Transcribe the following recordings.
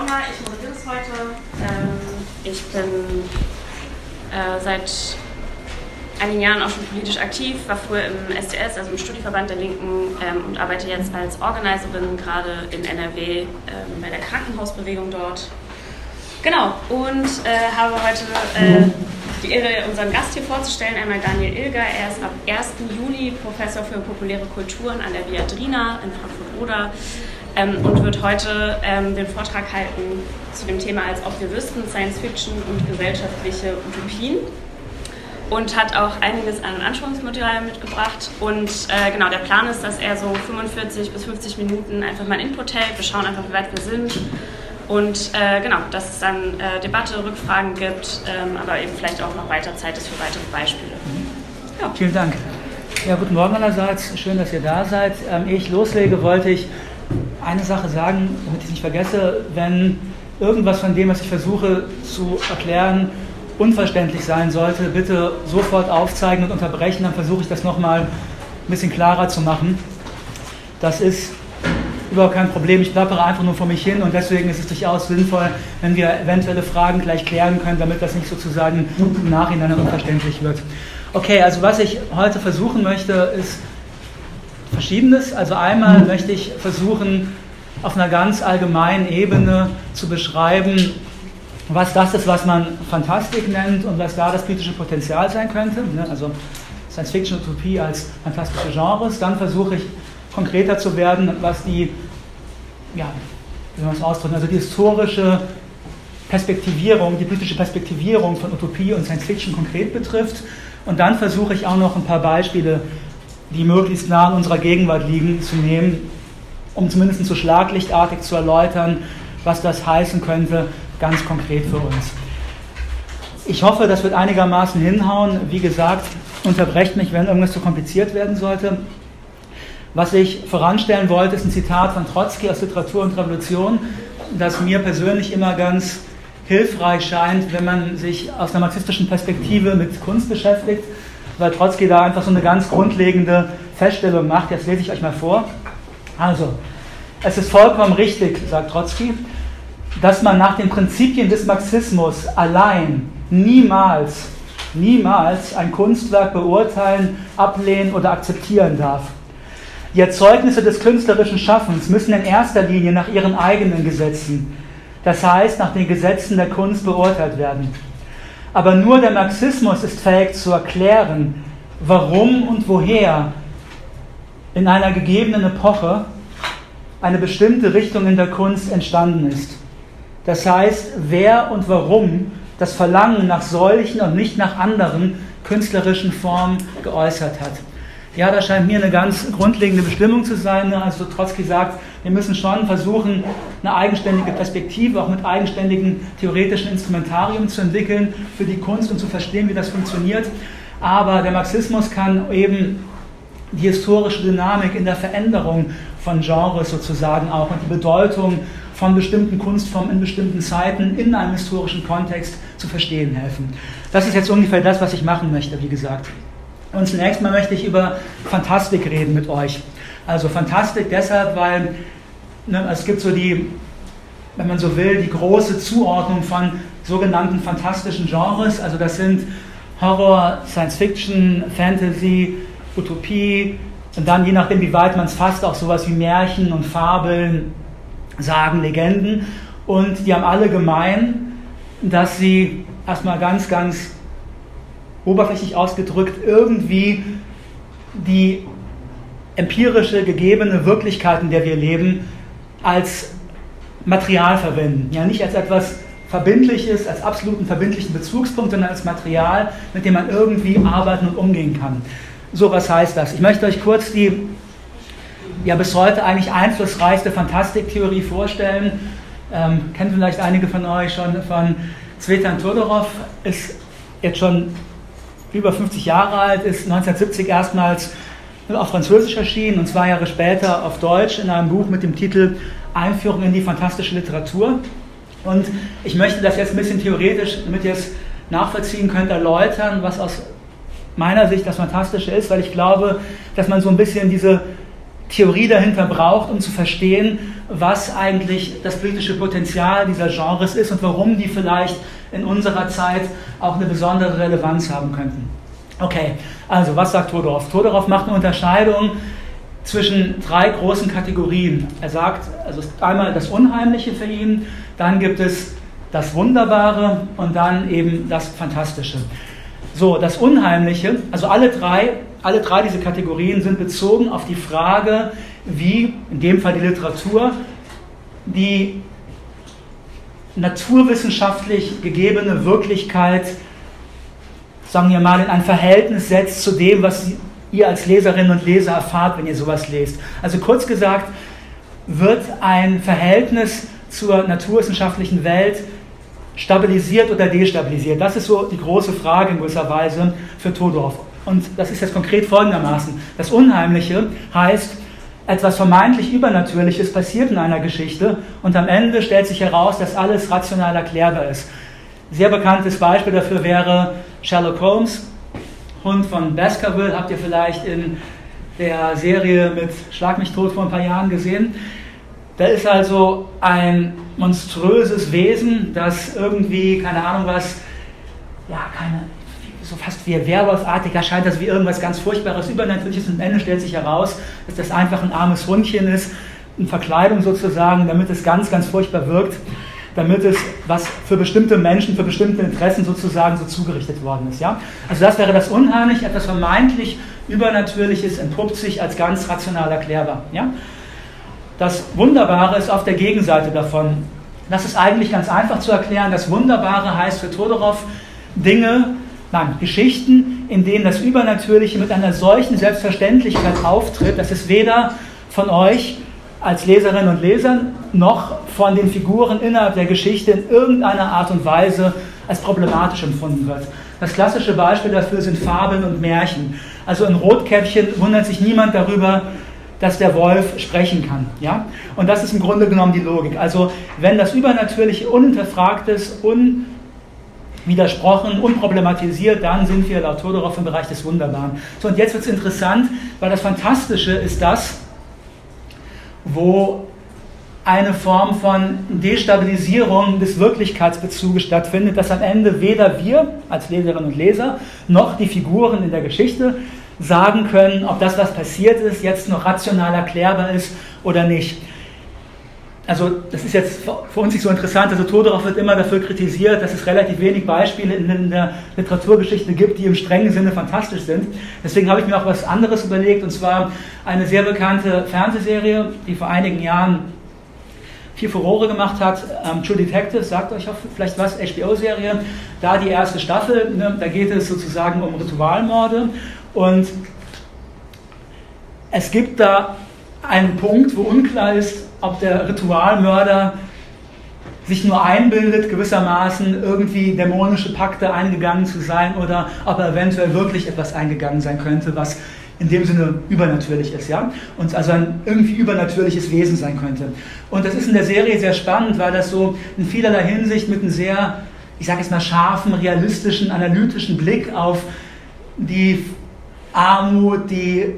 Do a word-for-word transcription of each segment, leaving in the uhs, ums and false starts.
Sommer, ich moderiere es heute. Ähm, ich bin äh, seit einigen Jahren auch schon politisch aktiv, war früher im S D S, also im Studieverband der Linken, ähm, und arbeite jetzt als Organizerin gerade in N R W ähm, bei der Krankenhausbewegung dort. Genau, und äh, habe heute äh, die Ehre, unseren Gast hier vorzustellen, einmal Daniel Ilger. Er ist ab ersten Juli Professor für populäre Kulturen an der Viadrina in Frankfurt-Oder ähm, und wird heute ähm, den Vortrag halten zu dem Thema, als ob wir wüssten, Science Fiction und gesellschaftliche Utopien. Und hat auch einiges an Anschauungsmaterial mitgebracht. Und äh, genau, der Plan ist, dass er so fünfundvierzig bis fünfzig Minuten einfach mal Input hält. Wir schauen einfach, wie weit wir sind. Und äh, genau, dass es dann äh, Debatte, Rückfragen gibt, ähm, aber eben vielleicht auch noch weiter Zeit ist für weitere Beispiele. Ja. Vielen Dank. Ja, guten Morgen allerseits. Schön, dass ihr da seid. Ähm, ehe ich loslege, wollte ich eine Sache sagen, damit ich es nicht vergesse. Wenn irgendwas von dem, was ich versuche zu erklären, unverständlich sein sollte, bitte sofort aufzeigen und unterbrechen, dann versuche ich das nochmal ein bisschen klarer zu machen. Das ist überhaupt kein Problem, ich plappere einfach nur vor mich hin und deswegen ist es durchaus sinnvoll, wenn wir eventuelle Fragen gleich klären können, damit das nicht sozusagen im Nachhinein unverständlich wird. Okay, also was ich heute versuchen möchte, ist Verschiedenes. Also einmal möchte ich versuchen, auf einer ganz allgemeinen Ebene zu beschreiben, was das ist, was man Fantastik nennt und was da das politische Potenzial sein könnte, also Science-Fiction, Utopie als fantastische Genres. Dann versuche ich, konkreter zu werden, was die, ja, wie soll man es ausdrücken, also die historische Perspektivierung, die politische Perspektivierung von Utopie und Science-Fiction konkret betrifft. Und dann versuche ich auch noch ein paar Beispiele, die möglichst nah an unserer Gegenwart liegen, zu nehmen, um zumindest so schlaglichtartig zu erläutern, was das heißen könnte, ganz konkret für uns. Ich hoffe, das wird einigermaßen hinhauen. Wie gesagt, unterbrecht mich, wenn irgendwas zu kompliziert werden sollte. Was ich voranstellen wollte, ist ein Zitat von Trotzki aus Literatur und Revolution, das mir persönlich immer ganz hilfreich scheint, wenn man sich aus einer marxistischen Perspektive mit Kunst beschäftigt, weil Trotzki da einfach so eine ganz grundlegende Feststellung macht. Jetzt lese ich euch mal vor. Also, es ist vollkommen richtig, sagt Trotzki, dass man nach den Prinzipien des Marxismus allein niemals, niemals ein Kunstwerk beurteilen, ablehnen oder akzeptieren darf. Die Erzeugnisse des künstlerischen Schaffens müssen in erster Linie nach ihren eigenen Gesetzen, das heißt nach den Gesetzen der Kunst, beurteilt werden. Aber nur der Marxismus ist fähig zu erklären, warum und woher in einer gegebenen Epoche eine bestimmte Richtung in der Kunst entstanden ist. Das heißt, wer und warum das Verlangen nach solchen und nicht nach anderen künstlerischen Formen geäußert hat. Ja, das scheint mir eine ganz grundlegende Bestimmung zu sein. Also Trotzki sagt, wir müssen schon versuchen, eine eigenständige Perspektive, auch mit eigenständigem theoretischen Instrumentarium zu entwickeln für die Kunst und zu verstehen, wie das funktioniert. Aber der Marxismus kann eben die historische Dynamik in der Veränderung von Genres sozusagen auch und die Bedeutung von bestimmten Kunstformen in bestimmten Zeiten in einem historischen Kontext zu verstehen helfen. Das ist jetzt ungefähr das, was ich machen möchte, wie gesagt. Und zunächst mal möchte ich über Fantastik reden mit euch. Also Fantastik deshalb, weil ne, es gibt so die, wenn man so will, die große Zuordnung von sogenannten fantastischen Genres. Also das sind Horror, Science-Fiction, Fantasy, Utopie und dann, je nachdem wie weit man es fasst, auch sowas wie Märchen und Fabeln, Sagen, Legenden. Und die haben alle gemein, dass sie erstmal ganz, ganz oberflächlich ausgedrückt irgendwie die empirische, gegebene Wirklichkeit, in der wir leben, als Material verwenden. Ja, nicht als etwas Verbindliches, als absoluten verbindlichen Bezugspunkt, sondern als Material, mit dem man irgendwie arbeiten und umgehen kann. So, was heißt das? Ich möchte euch kurz die ja bis heute eigentlich einflussreichste Fantastiktheorie vorstellen. Ähm, kennt vielleicht einige von euch schon von Tzvetan Todorov, ist jetzt schon über fünfzig Jahre alt, ist neunzehnhundertsiebzig erstmals auf Französisch erschienen und zwei Jahre später auf Deutsch in einem Buch mit dem Titel Einführung in die fantastische Literatur. Und ich möchte das jetzt ein bisschen theoretisch, damit ihr es nachvollziehen könnt, erläutern, was aus meiner Sicht das Fantastische ist, weil ich glaube, dass man so ein bisschen diese Theorie dahinter braucht, um zu verstehen, was eigentlich das politische Potenzial dieser Genres ist und warum die vielleicht in unserer Zeit auch eine besondere Relevanz haben könnten. Okay, also was sagt Todorov? Todorov macht eine Unterscheidung zwischen drei großen Kategorien. Er sagt, also einmal das Unheimliche für ihn, dann gibt es das Wunderbare und dann eben das Fantastische. So, das Unheimliche, also alle drei, alle drei diese Kategorien sind bezogen auf die Frage, wie in dem Fall die Literatur die naturwissenschaftlich gegebene Wirklichkeit, sagen wir mal, in ein Verhältnis setzt zu dem, was ihr als Leserinnen und Leser erfahrt, wenn ihr sowas lest. Also kurz gesagt, wird ein Verhältnis zur naturwissenschaftlichen Welt stabilisiert oder destabilisiert? Das ist so die große Frage in gewisser Weise für Todorov. Und das ist jetzt konkret folgendermaßen. Das Unheimliche heißt, etwas vermeintlich Übernatürliches passiert in einer Geschichte und am Ende stellt sich heraus, dass alles rational erklärbar ist. Sehr bekanntes Beispiel dafür wäre Sherlock Holmes, Hund von Baskerville, habt ihr vielleicht in der Serie mit Schlag mich tot vor ein paar Jahren gesehen. Da ist also ein monströses Wesen, das irgendwie, keine Ahnung was, ja, keine, so fast wie Werwolfartig erscheint, das wie irgendwas ganz Furchtbares, Übernatürliches, und am Ende stellt sich heraus, dass das einfach ein armes Hundchen ist, eine Verkleidung sozusagen, damit es ganz, ganz furchtbar wirkt, damit es, was für bestimmte Menschen, für bestimmte Interessen sozusagen so zugerichtet worden ist. Ja? Also das wäre das Unheimliche, etwas vermeintlich Übernatürliches entpuppt sich als ganz rational erklärbar. Ja? Das Wunderbare ist auf der Gegenseite davon. Das ist eigentlich ganz einfach zu erklären. Das Wunderbare heißt für Todorov Dinge, nein, Geschichten, in denen das Übernatürliche mit einer solchen Selbstverständlichkeit auftritt, dass es weder von euch als Leserinnen und Lesern noch von den Figuren innerhalb der Geschichte in irgendeiner Art und Weise als problematisch empfunden wird. Das klassische Beispiel dafür sind Fabeln und Märchen. Also in Rotkäppchen wundert sich niemand darüber, dass der Wolf sprechen kann. Ja? Und das ist im Grunde genommen die Logik. Also wenn das Übernatürliche unhinterfragt ist, unwidersprochen, unproblematisiert, dann sind wir laut Todorov im Bereich des Wunderbaren. So, und jetzt wird es interessant, weil das Fantastische ist das, wo eine Form von Destabilisierung des Wirklichkeitsbezuges stattfindet, dass am Ende weder wir als Leserinnen und Leser noch die Figuren in der Geschichte sagen können, ob das, was passiert ist, jetzt noch rational erklärbar ist oder nicht. Also das ist jetzt für uns nicht so interessant. Also Todorov wird immer dafür kritisiert, dass es relativ wenig Beispiele in der Literaturgeschichte gibt, die im strengen Sinne fantastisch sind. Deswegen habe ich mir auch was anderes überlegt, und zwar eine sehr bekannte Fernsehserie, die vor einigen Jahren viel Furore gemacht hat, ähm, True Detective, sagt euch vielleicht was, H B O-Serie, da die erste Staffel, ne, da geht es sozusagen um Ritualmorde, und es gibt da einen Punkt, wo unklar ist, ob der Ritualmörder sich nur einbildet, gewissermaßen irgendwie dämonische Pakte eingegangen zu sein, oder ob er eventuell wirklich etwas eingegangen sein könnte, was in dem Sinne übernatürlich ist, ja, und also ein irgendwie übernatürliches Wesen sein könnte. Und das ist in der Serie sehr spannend, weil das so in vielerlei Hinsicht mit einem sehr, ich sage jetzt mal, scharfen, realistischen, analytischen Blick auf die Armut, die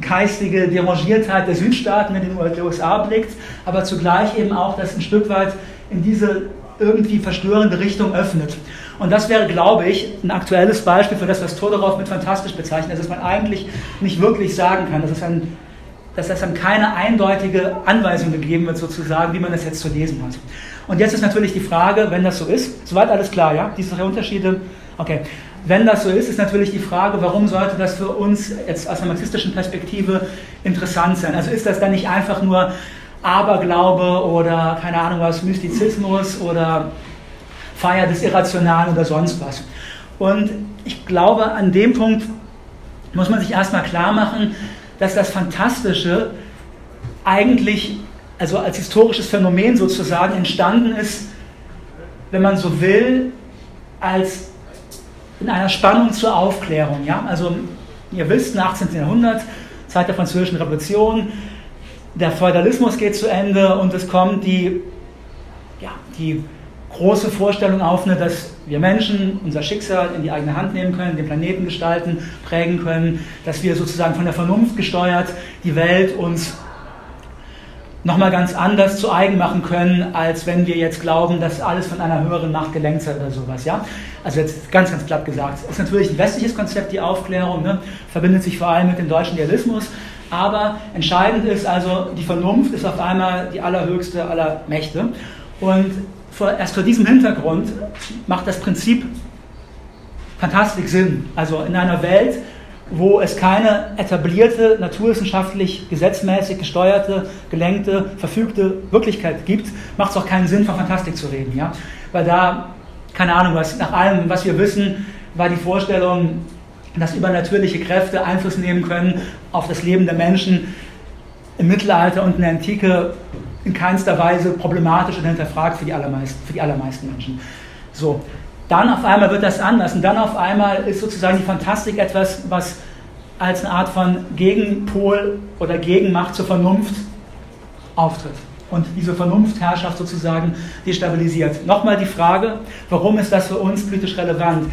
geistige Derangiertheit der Südstaaten in den U S A blickt, aber zugleich eben auch das ein Stück weit in diese irgendwie verstörende Richtung öffnet. Und das wäre, glaube ich, ein aktuelles Beispiel für das, was Todorov mit fantastisch bezeichnet, dass man eigentlich nicht wirklich sagen kann, dass es dann, dass es dann keine eindeutige Anweisung gegeben wird, sozusagen, wie man das jetzt zu lesen hat. Und jetzt ist natürlich die Frage, wenn das so ist, soweit alles klar, ja, diese drei Unterschiede, okay, wenn das so ist, ist natürlich die Frage, warum sollte das für uns jetzt aus einer marxistischen Perspektive interessant sein? Also ist das dann nicht einfach nur Aberglaube oder, keine Ahnung was, Mystizismus oder Feier des Irrationalen oder sonst was? Und ich glaube, an dem Punkt muss man sich erstmal klar machen, dass das Fantastische eigentlich, also als historisches Phänomen sozusagen, entstanden ist, wenn man so will, als in einer Spannung zur Aufklärung. Ja? Also ihr wisst, im achtzehnten. Jahrhundert, Zeit der Französischen Revolution, der Feudalismus geht zu Ende und es kommt die, ja, die große Vorstellung auf, ne, dass wir Menschen unser Schicksal in die eigene Hand nehmen können, den Planeten gestalten, prägen können, dass wir sozusagen von der Vernunft gesteuert die Welt uns nochmal ganz anders zu eigen machen können, als wenn wir jetzt glauben, dass alles von einer höheren Macht gelenkt sei oder sowas. Ja? Also jetzt ganz, ganz platt gesagt. Es ist natürlich ein westliches Konzept, die Aufklärung, ne? Verbindet sich vor allem mit dem deutschen Realismus, aber entscheidend ist also, die Vernunft ist auf einmal die allerhöchste aller Mächte. Und vor, erst vor diesem Hintergrund macht das Prinzip Fantastik Sinn. Also in einer Welt, wo es keine etablierte, naturwissenschaftlich, gesetzmäßig gesteuerte, gelenkte, verfügte Wirklichkeit gibt, macht es auch keinen Sinn, von Fantastik zu reden. Ja? Weil da, keine Ahnung, was, nach allem, was wir wissen, war die Vorstellung, dass übernatürliche Kräfte Einfluss nehmen können auf das Leben der Menschen im Mittelalter und in der Antike in keinster Weise problematisch und hinterfragt für die allermeisten, für die allermeisten Menschen. So. Dann auf einmal wird das anders und dann auf einmal ist sozusagen die Fantastik etwas, was als eine Art von Gegenpol oder Gegenmacht zur Vernunft auftritt und diese Vernunftherrschaft sozusagen destabilisiert. Nochmal die Frage, warum ist das für uns politisch relevant?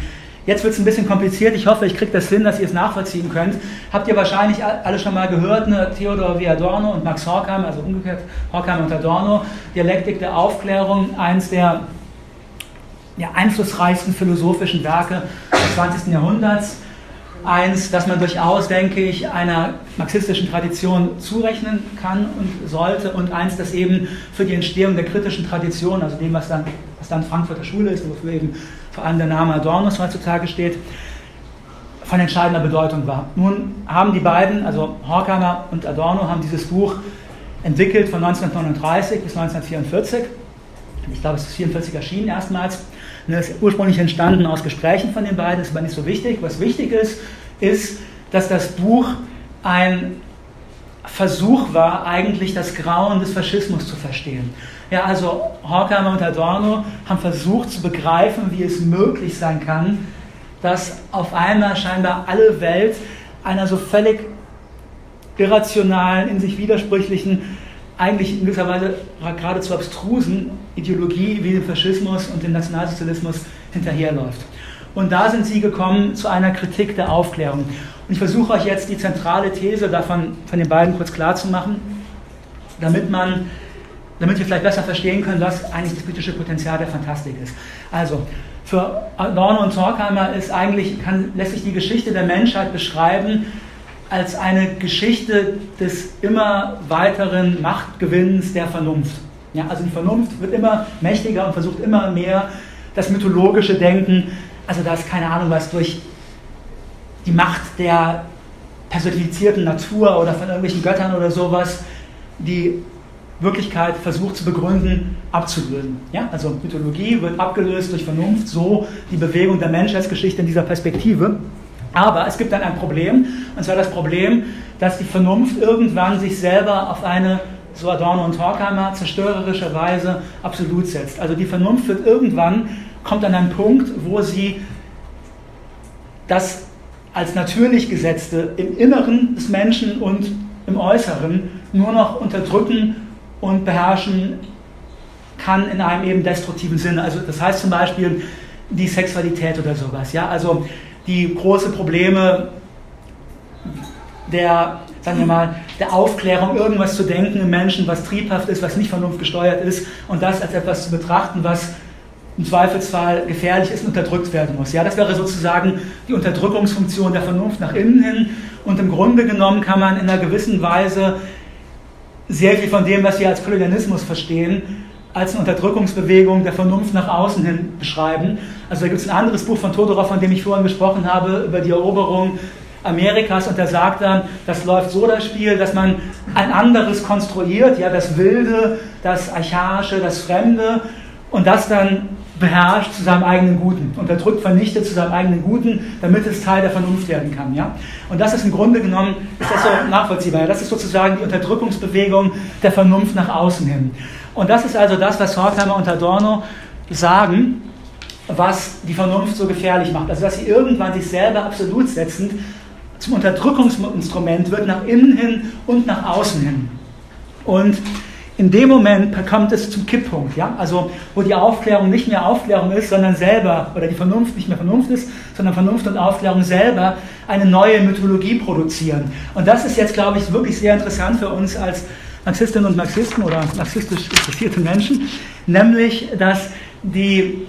Jetzt wird es ein bisschen kompliziert, ich hoffe, ich kriege das hin, dass ihr es nachvollziehen könnt. Habt ihr wahrscheinlich alle schon mal gehört, ne? Theodor W. Adorno und Max Horkheimer, also umgekehrt Horkheimer und Adorno, Dialektik der Aufklärung, eins der der einflussreichsten philosophischen Werke des zwanzigsten Jahrhunderts. Eins, das man durchaus, denke ich, einer marxistischen Tradition zurechnen kann und sollte und eins, das eben für die Entstehung der kritischen Tradition, also dem, was dann, was dann Frankfurter Schule ist, wofür eben vor allem der Name Adornos heutzutage steht, von entscheidender Bedeutung war. Nun haben die beiden, also Horkheimer und Adorno, haben dieses Buch entwickelt von neunzehnhundertneununddreißig bis neunzehnhundertvierundvierzig. Ich glaube, es ist vierundvierzig erschienen erstmals. Es ist ursprünglich entstanden aus Gesprächen von den beiden, das ist aber nicht so wichtig. Was wichtig ist, ist, dass das Buch ein Versuch war, eigentlich das Grauen des Faschismus zu verstehen. Ja, also Horkheimer und Adorno haben versucht zu begreifen, wie es möglich sein kann, dass auf einmal scheinbar alle Welt einer so völlig irrationalen, in sich widersprüchlichen, eigentlich in gewisser Weise geradezu abstrusen Ideologie wie dem Faschismus und dem Nationalsozialismus hinterherläuft. Und da sind sie gekommen zu einer Kritik der Aufklärung. Und ich versuche euch jetzt die zentrale These davon von den beiden kurz klarzumachen, damit man, damit wir vielleicht besser verstehen können, was eigentlich das politische Potenzial der Fantastik ist. Also, für Adorno und Horkheimer ist eigentlich, kann, lässt sich die Geschichte der Menschheit beschreiben, als eine Geschichte des immer weiteren Machtgewinns der Vernunft. Ja, also die Vernunft wird immer mächtiger und versucht immer mehr das mythologische Denken, also das, keine Ahnung was, durch die Macht der personifizierten Natur oder von irgendwelchen Göttern oder sowas, die Wirklichkeit versucht zu begründen, abzulösen. Ja, also Mythologie wird abgelöst durch Vernunft, so die Bewegung der Menschheitsgeschichte in dieser Perspektive. Aber es gibt dann ein Problem, und zwar das Problem, dass die Vernunft irgendwann sich selber auf eine, so Adorno und Horkheimer, zerstörerische Weise absolut setzt. Also die Vernunft wird irgendwann, kommt an einen Punkt, wo sie das als natürlich Gesetzte im Inneren des Menschen und im Äußeren nur noch unterdrücken und beherrschen kann in einem eben destruktiven Sinne. Also das heißt zum Beispiel die Sexualität oder sowas. Ja? Also die großen Probleme der, sagen wir mal, der Aufklärung, irgendwas zu denken im Menschen, was triebhaft ist, was nicht vernunftgesteuert ist und das als etwas zu betrachten, was im Zweifelsfall gefährlich ist und unterdrückt werden muss. Ja, das wäre sozusagen die Unterdrückungsfunktion der Vernunft nach innen hin und im Grunde genommen kann man in einer gewissen Weise sehr viel von dem, was wir als Kolonialismus verstehen, als eine Unterdrückungsbewegung der Vernunft nach außen hin beschreiben. Also da gibt es ein anderes Buch von Todorov, von dem ich vorhin gesprochen habe, über die Eroberung Amerikas, und der sagt dann, das läuft so das Spiel, dass man ein anderes konstruiert, ja, das Wilde, das Archaische, das Fremde, und das dann beherrscht zu seinem eigenen Guten, unterdrückt, vernichtet zu seinem eigenen Guten, damit es Teil der Vernunft werden kann. Ja? Und das ist im Grunde genommen, ist das so nachvollziehbar, das ist sozusagen die Unterdrückungsbewegung der Vernunft nach außen hin. Und das ist also das, was Horkheimer und Adorno sagen, was die Vernunft so gefährlich macht. Also dass sie irgendwann sich selber absolut setzend zum Unterdrückungsinstrument wird, nach innen hin und nach außen hin. Und in dem Moment kommt es zum Kipppunkt, ja? Also wo die Aufklärung nicht mehr Aufklärung ist, sondern selber, oder die Vernunft nicht mehr Vernunft ist, sondern Vernunft und Aufklärung selber eine neue Mythologie produzieren. Und das ist jetzt, glaube ich, wirklich sehr interessant für uns als Marxistinnen und Marxisten oder marxistisch interessierte Menschen, nämlich, dass die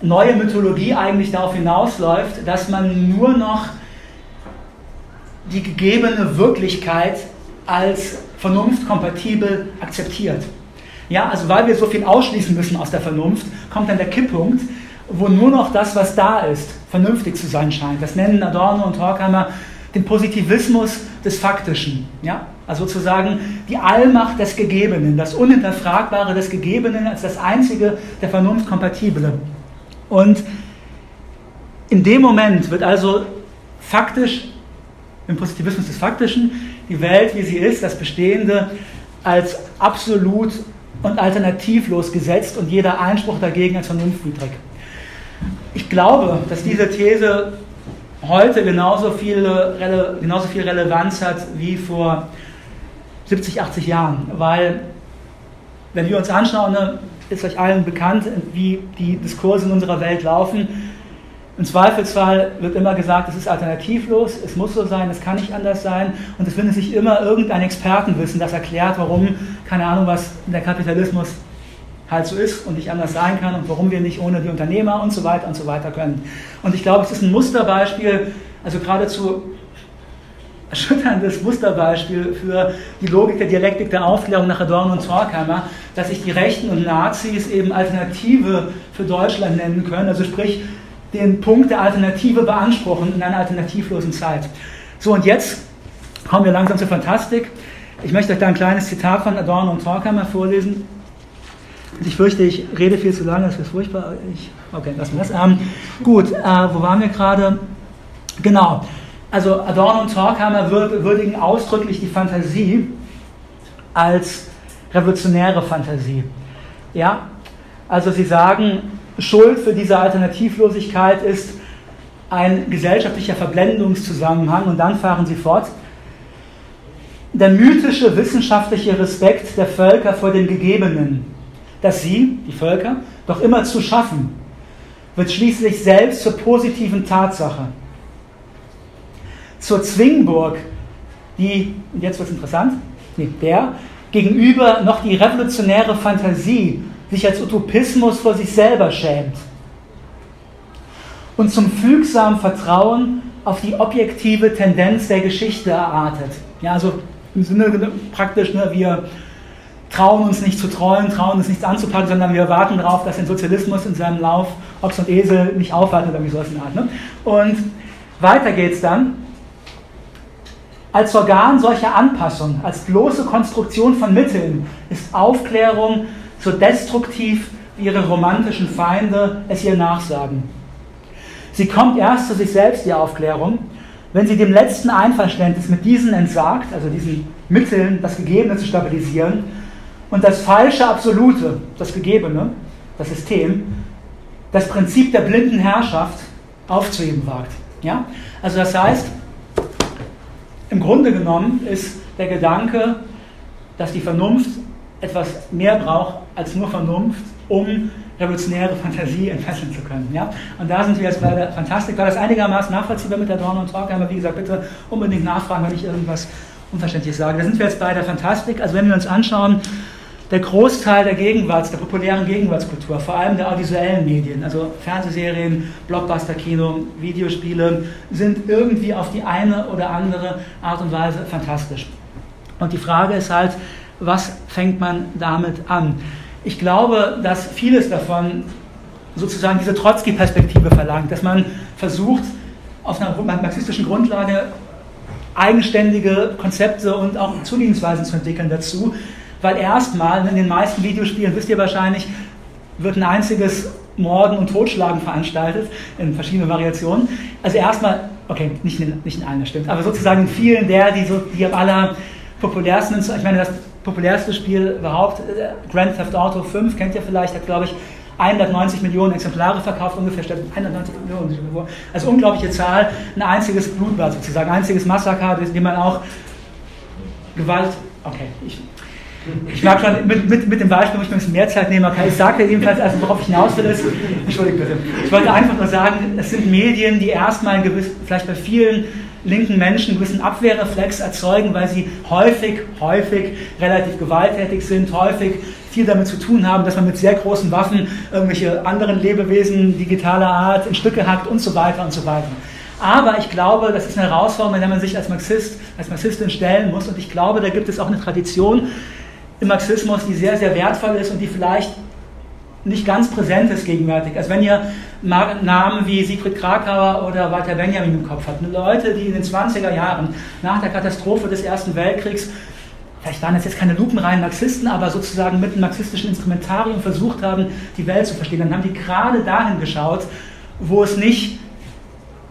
neue Mythologie eigentlich darauf hinausläuft, dass man nur noch die gegebene Wirklichkeit als vernunftkompatibel akzeptiert. Ja, also weil wir so viel ausschließen müssen aus der Vernunft, kommt dann der Kipppunkt, wo nur noch das, was da ist, vernünftig zu sein scheint. Das nennen Adorno und Horkheimer den Positivismus des Faktischen. Ja? Also sozusagen die Allmacht des Gegebenen, das Unhinterfragbare des Gegebenen als das einzige der Vernunft kompatible. Und in dem Moment wird also faktisch, im Positivismus des Faktischen, die Welt, wie sie ist, das Bestehende, als absolut und alternativlos gesetzt und jeder Einspruch dagegen als vernunftwidrig. Ich glaube, dass diese These heute genauso viel, genauso viel Relevanz hat wie vor siebzig, achtzig Jahren, weil, wenn wir uns anschauen, ist euch allen bekannt, wie die Diskurse in unserer Welt laufen. Im Zweifelsfall wird immer gesagt, es ist alternativlos, es muss so sein, es kann nicht anders sein, und es findet sich immer irgendein Expertenwissen, das erklärt, warum, keine Ahnung, was der Kapitalismus halt so ist und nicht anders sein kann und warum wir nicht ohne die Unternehmer und so weiter und so weiter können. Und ich glaube, es ist ein Musterbeispiel, also geradezu erschütterndes Musterbeispiel für die Logik der Dialektik der Aufklärung nach Adorno und Horkheimer, dass sich die Rechten und Nazis eben Alternative für Deutschland nennen können, also sprich den Punkt der Alternative beanspruchen in einer alternativlosen Zeit. So, und jetzt kommen wir langsam zur Fantastik. Ich möchte euch da ein kleines Zitat von Adorno und Horkheimer vorlesen. Und ich fürchte, ich rede viel zu lange, das ist furchtbar. Ich, okay, lassen wir das. Ähm, gut, äh, wo waren wir gerade? Genau. Also Adorno und Horkheimer würdigen ausdrücklich die Fantasie als revolutionäre Fantasie. Ja? Also sie sagen, Schuld für diese Alternativlosigkeit ist ein gesellschaftlicher Verblendungszusammenhang, und dann fahren sie fort. Der mythische wissenschaftliche Respekt der Völker vor dem Gegebenen, dass sie, die Völker, doch immer zu schaffen, wird schließlich selbst zur positiven Tatsache. Zur Zwingburg, die, und jetzt wird es interessant, nee, der, gegenüber noch die revolutionäre Fantasie sich als Utopismus vor sich selber schämt. Und zum fügsamen Vertrauen auf die objektive Tendenz der Geschichte erartet. Ja, also im Sinne praktisch, ne, wir trauen uns nicht zu trollen, trauen uns nichts anzupacken, sondern wir warten darauf, dass der Sozialismus in seinem Lauf Ochs und Esel nicht aufwartet oder wie so eine Art. Ne? Und weiter geht's dann. Als Organ solcher Anpassung, als bloße Konstruktion von Mitteln, ist Aufklärung so destruktiv wie ihre romantischen Feinde es ihr nachsagen. Sie kommt erst zu sich selbst, die Aufklärung, wenn sie dem letzten Einverständnis mit diesen entsagt, also diesen Mitteln, das Gegebene zu stabilisieren, und das falsche Absolute, das Gegebene, das System, das Prinzip der blinden Herrschaft aufzuheben wagt. Ja? Also das heißt, im Grunde genommen ist der Gedanke, dass die Vernunft etwas mehr braucht als nur Vernunft, um revolutionäre Fantasie entfesseln zu können. Ja? Und da sind wir jetzt bei der Fantastik. War das einigermaßen nachvollziehbar mit der Adorno und Horkheimer? Wie gesagt, bitte unbedingt nachfragen, wenn ich irgendwas Unverständliches sage. Da sind wir jetzt bei der Fantastik. Also wenn wir uns anschauen, der Großteil der Gegenwarts, der populären Gegenwartskultur, vor allem der audiovisuellen Medien, also Fernsehserien, Blockbuster-Kino, Videospiele, sind irgendwie auf die eine oder andere Art und Weise fantastisch. Und die Frage ist halt, was fängt man damit an? Ich glaube, dass vieles davon sozusagen diese Trotzki-Perspektive verlangt, dass man versucht, auf einer marxistischen Grundlage eigenständige Konzepte und auch Zulegungsweisen zu entwickeln dazu, weil erstmal in den meisten Videospielen, wisst ihr wahrscheinlich, wird ein einziges Morden und Totschlagen veranstaltet, in verschiedenen Variationen. Also erstmal, okay, nicht in, nicht in allen, das stimmt, aber sozusagen in vielen der, die, so, die am aller populärsten, ich meine, das populärste Spiel überhaupt, Grand Theft Auto fünf, kennt ihr vielleicht, hat, glaube ich, hundertneunzig Millionen Exemplare verkauft, ungefähr, hundertneunzig Millionen, also unglaubliche Zahl, ein einziges Blutbad sozusagen, ein einziges Massaker, in dem man auch Gewalt, okay, ich, ich merke schon, mit, mit, mit dem Beispiel, wo ich mir ein bisschen mehr Zeit nehmen kann, ich sage ja jedenfalls, also worauf ich hinaus will, ist, entschuldigt bitte, ich wollte einfach nur sagen, es sind Medien, die erstmal gewiss, vielleicht bei vielen linken Menschen einen gewissen Abwehrreflex erzeugen, weil sie häufig, häufig relativ gewalttätig sind, häufig viel damit zu tun haben, dass man mit sehr großen Waffen irgendwelche anderen Lebewesen digitaler Art in Stücke hackt und so weiter und so weiter. Aber ich glaube, das ist eine Herausforderung, in der man sich als Marxist, als Marxistin stellen muss, und ich glaube, da gibt es auch eine Tradition im Marxismus, die sehr, sehr wertvoll ist und die vielleicht nicht ganz präsent ist gegenwärtig. Also wenn ihr Namen wie Siegfried Krakauer oder Walter Benjamin im Kopf habt, Leute, die in den zwanziger Jahren nach der Katastrophe des Ersten Weltkriegs, vielleicht waren das jetzt keine lupenreinen Marxisten, aber sozusagen mit einem marxistischen Instrumentarium versucht haben, die Welt zu verstehen, dann haben die gerade dahin geschaut, wo es nicht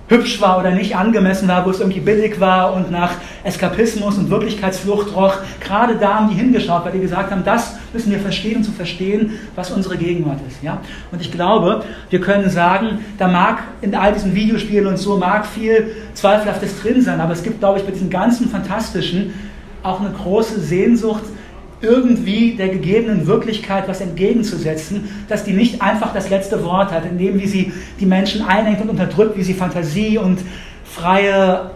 hübsch war oder nicht angemessen war, wo es irgendwie billig war und nach Eskapismus und Wirklichkeitsflucht roch. Gerade da haben die hingeschaut, weil die gesagt haben, das müssen wir verstehen, um zu verstehen, was unsere Gegenwart ist. Ja? Und ich glaube, wir können sagen, da mag in all diesen Videospielen und so mag viel Zweifelhaftes drin sein, aber es gibt, glaube ich, bei diesem ganzen Fantastischen auch eine große Sehnsucht, irgendwie der gegebenen Wirklichkeit was entgegenzusetzen, dass die nicht einfach das letzte Wort hat, indem wie sie die Menschen einengt und unterdrückt, wie sie Fantasie und freie,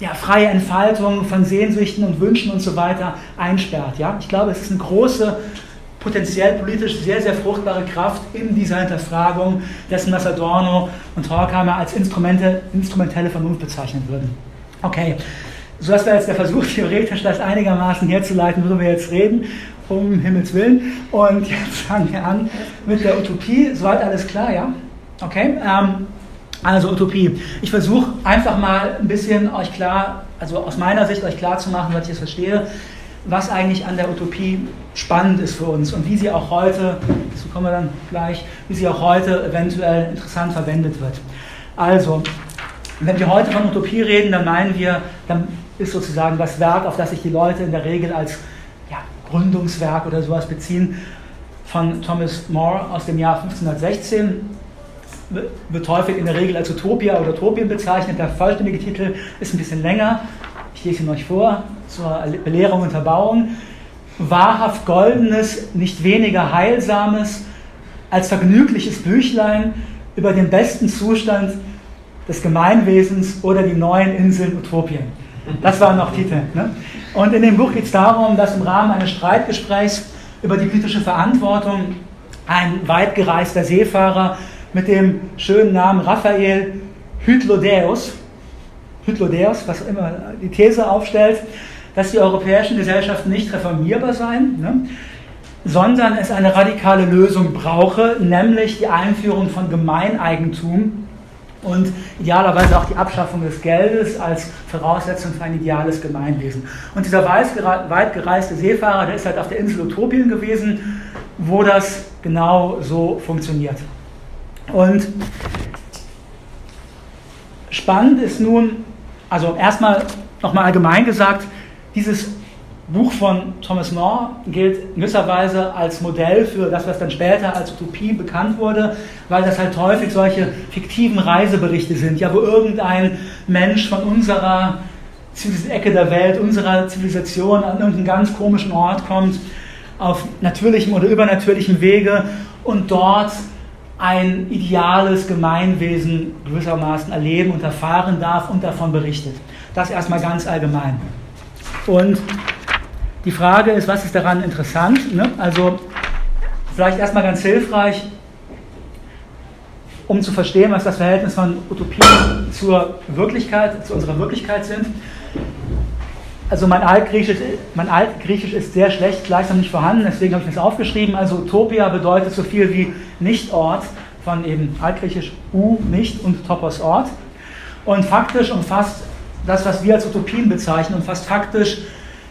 ja, freie Entfaltung von Sehnsüchten und Wünschen und so weiter einsperrt. Ja? Ich glaube, es ist eine große, potenziell politisch sehr, sehr fruchtbare Kraft in dieser Hinterfragung dessen, was Adorno und Horkheimer als Instrumente, instrumentelle Vernunft bezeichnen würden. Okay. So, das war jetzt der Versuch, theoretisch das einigermaßen herzuleiten, worüber wir jetzt reden, um Himmels Willen. Und jetzt fangen wir an mit der Utopie. Soweit alles klar, ja? Okay, ähm, also Utopie. Ich versuche einfach mal ein bisschen euch klar, also aus meiner Sicht euch klar zu machen, was ich jetzt verstehe, was eigentlich an der Utopie spannend ist für uns und wie sie auch heute, dazu kommen wir dann gleich, wie sie auch heute eventuell interessant verwendet wird. Also, wenn wir heute von Utopie reden, dann meinen wir, dann ist sozusagen das Werk, auf das sich die Leute in der Regel als ja, Gründungswerk oder sowas beziehen, von Thomas More aus dem Jahr fünfzehnhundertsechzehn, wird häufig in der Regel als Utopia oder Utopien bezeichnet. Der vollständige Titel ist ein bisschen länger, ich lese ihn euch vor, zur Belehrung und Unterbauung. Wahrhaft goldenes, nicht weniger heilsames, als vergnügliches Büchlein über den besten Zustand des Gemeinwesens oder die neuen Inseln Utopien. Das waren noch Titel. Ne? Und in dem Buch geht es darum, dass im Rahmen eines Streitgesprächs über die politische Verantwortung ein weitgereister Seefahrer mit dem schönen Namen Raphael Hydlodäus, Hydlodäus, was immer die These aufstellt, dass die europäischen Gesellschaften nicht reformierbar seien, ne? sondern es eine radikale Lösung brauche, nämlich die Einführung von Gemeineigentum und idealerweise auch die Abschaffung des Geldes als Voraussetzung für ein ideales Gemeinwesen. Und dieser weit gereiste Seefahrer, der ist halt auf der Insel Utopien gewesen, wo das genau so funktioniert. Und spannend ist nun, also erstmal nochmal allgemein gesagt, dieses Buch von Thomas More gilt gewisserweise als Modell für das, was dann später als Utopie bekannt wurde, weil das halt häufig solche fiktiven Reiseberichte sind, ja, wo irgendein Mensch von unserer Ecke der Welt, unserer Zivilisation an irgendeinen ganz komischen Ort kommt, auf natürlichem oder übernatürlichem Wege und dort ein ideales Gemeinwesen gewissermaßen erleben und erfahren darf und davon berichtet. Das erstmal ganz allgemein. Und die Frage ist, was ist daran interessant? Ne? Also vielleicht erstmal ganz hilfreich, um zu verstehen, was das Verhältnis von Utopien zur Wirklichkeit, zu unserer Wirklichkeit sind. Also mein Altgriechisch, mein Altgriechisch ist sehr schlecht, gleichsam nicht vorhanden, deswegen habe ich das aufgeschrieben. Also Utopia bedeutet so viel wie Nichtort, von eben Altgriechisch U, Nicht und Topos Ort. Und faktisch umfasst das, was wir als Utopien bezeichnen, umfasst faktisch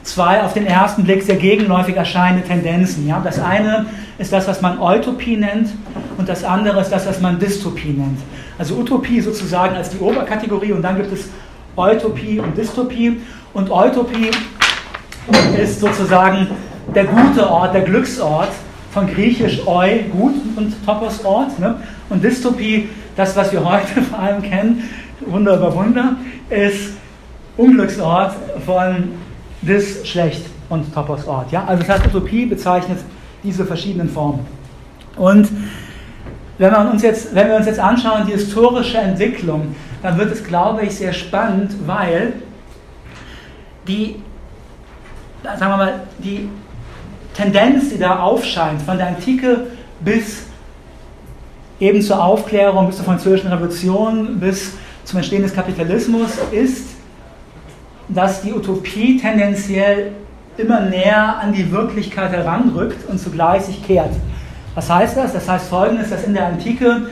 zwei auf den ersten Blick sehr gegenläufig erscheinende Tendenzen. Ja? Das eine ist das, was man Utopie nennt, und das andere ist das, was man Dystopie nennt. Also Utopie sozusagen als die Oberkategorie, und dann gibt es Utopie und Dystopie. Und Utopie ist sozusagen der gute Ort, der Glücksort, von griechisch eu, gut, und topos Ort. Ne? Und Dystopie, das, was wir heute vor allem kennen, Wunder über Wunder, ist Unglücksort von Dis, schlecht, und Topos Ort. Ja? Also das heißt, Utopie bezeichnet diese verschiedenen Formen. Und wenn wir uns jetzt, wenn wir uns jetzt anschauen, die historische Entwicklung dann wird es, glaube ich, sehr spannend, weil die, sagen wir mal, die Tendenz, die da aufscheint, von der Antike bis eben zur Aufklärung, bis zur Französischen Revolution, bis zum Entstehen des Kapitalismus, ist, dass die Utopie tendenziell immer näher an die Wirklichkeit heranrückt und zugleich sich kehrt. Was heißt das? Das heißt Folgendes, dass in der Antike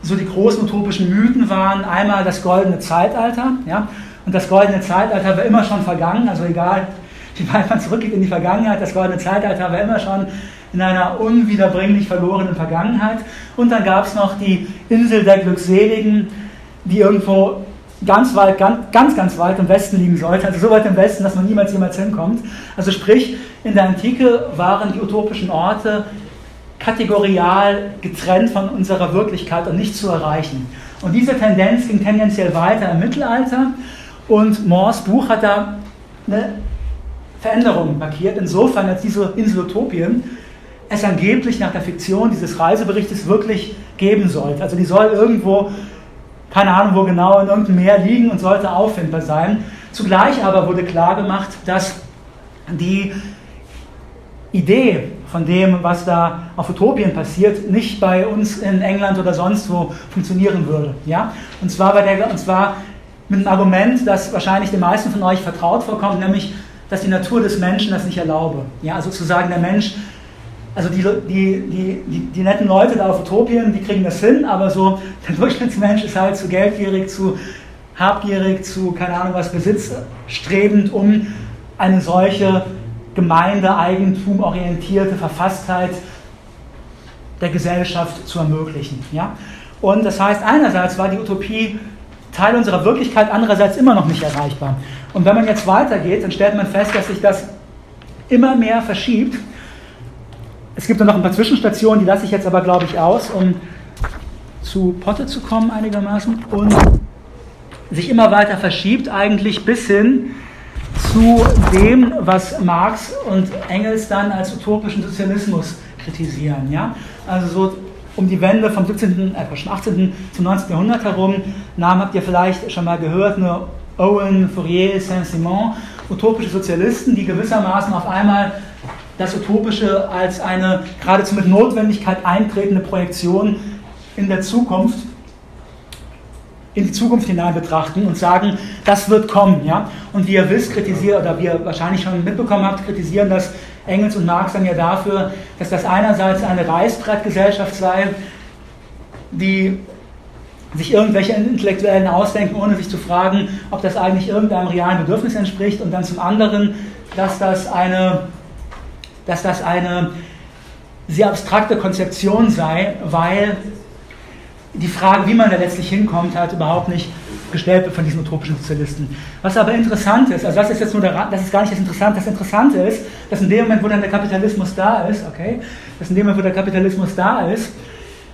so die großen utopischen Mythen waren, einmal das goldene Zeitalter, ja, und das goldene Zeitalter war immer schon vergangen, also egal, wie weit man zurückgeht in die Vergangenheit, das goldene Zeitalter war immer schon in einer unwiederbringlich verlorenen Vergangenheit. Und dann gab es noch die Insel der Glückseligen, die irgendwo ganz weit, ganz, ganz, ganz weit im Westen liegen sollte, also so weit im Westen, dass man niemals jemals hinkommt. Also sprich, in der Antike waren die utopischen Orte kategorial getrennt von unserer Wirklichkeit und nicht zu erreichen. Und diese Tendenz ging tendenziell weiter im Mittelalter, und Mores Buch hat da eine Veränderung markiert, insofern, als diese Insel Utopien es angeblich nach der Fiktion dieses Reiseberichtes wirklich geben sollte. Also die soll irgendwo, keine Ahnung wo genau, in irgendeinem Meer liegen und sollte auffindbar sein. Zugleich aber wurde klar gemacht, dass die Idee von dem, was da auf Utopien passiert, nicht bei uns in England oder sonst wo funktionieren würde. Ja? Und zwar bei der, und zwar mit einem Argument, das wahrscheinlich den meisten von euch vertraut vorkommt, nämlich, dass die Natur des Menschen das nicht erlaube. Ja? Also sozusagen der Mensch, also die, die, die, die, die netten Leute da auf Utopien, die kriegen das hin, aber so der Durchschnittsmensch ist halt zu geldgierig, zu habgierig, zu, keine Ahnung was, besitzstrebend, um eine solche gemeindeeigentumorientierte Verfasstheit der Gesellschaft zu ermöglichen. Ja? Und das heißt, einerseits war die Utopie Teil unserer Wirklichkeit, andererseits immer noch nicht erreichbar. Und wenn man jetzt weitergeht, dann stellt man fest, dass sich das immer mehr verschiebt. Es gibt dann noch ein paar Zwischenstationen, die lasse ich jetzt aber, glaube ich, aus, um zu Potte zu kommen einigermaßen, und sich immer weiter verschiebt eigentlich bis hin zu dem, was Marx und Engels dann als utopischen Sozialismus kritisieren. Ja? Also so um die Wende vom siebzehnten, äh, achtzehnten zum neunzehnten Jahrhundert herum, Namen habt ihr vielleicht schon mal gehört, ne? Owen, Fourier, Saint-Simon, utopische Sozialisten, die gewissermaßen auf einmal das Utopische als eine geradezu mit Notwendigkeit eintretende Projektion in der Zukunft, in die Zukunft hinein betrachten und sagen, das wird kommen. Ja? Und wie ihr wisst, kritisiert, oder wie ihr wahrscheinlich schon mitbekommen habt, kritisieren das Engels und Marx dann ja dafür, dass das einerseits eine Reißbrettgesellschaft sei, die sich irgendwelche Intellektuellen ausdenken, ohne sich zu fragen, ob das eigentlich irgendeinem realen Bedürfnis entspricht, und dann zum anderen, dass das eine dass das eine sehr abstrakte Konzeption sei, weil die Frage, wie man da letztlich hinkommt, halt überhaupt nicht gestellt wird von diesen utopischen Sozialisten. Was aber interessant ist, also das ist jetzt nur der, das ist gar nicht das Interessante, das Interessante ist, dass in dem Moment, wo dann der Kapitalismus da ist, okay, dass in dem Moment, wo der Kapitalismus da ist,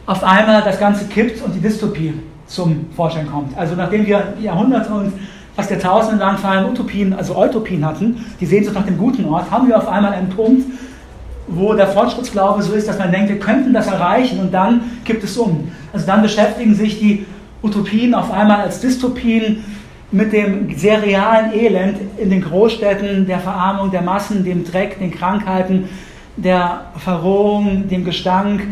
auf einmal das Ganze kippt und die Dystopie zum Vorschein kommt. Also nachdem wir Jahrhunderte und fast Jahrtausende lang vor allem Utopien, also Eutopien hatten, die Sehnsucht nach dem guten Ort, haben wir auf einmal einen Punkt, wo der Fortschrittsglaube so ist, dass man denkt, wir könnten das erreichen, und dann kippt es um. Also dann beschäftigen sich die Utopien auf einmal als Dystopien mit dem sehr realen Elend in den Großstädten, der Verarmung der Massen, dem Dreck, den Krankheiten, der Verrohung, dem Gestank,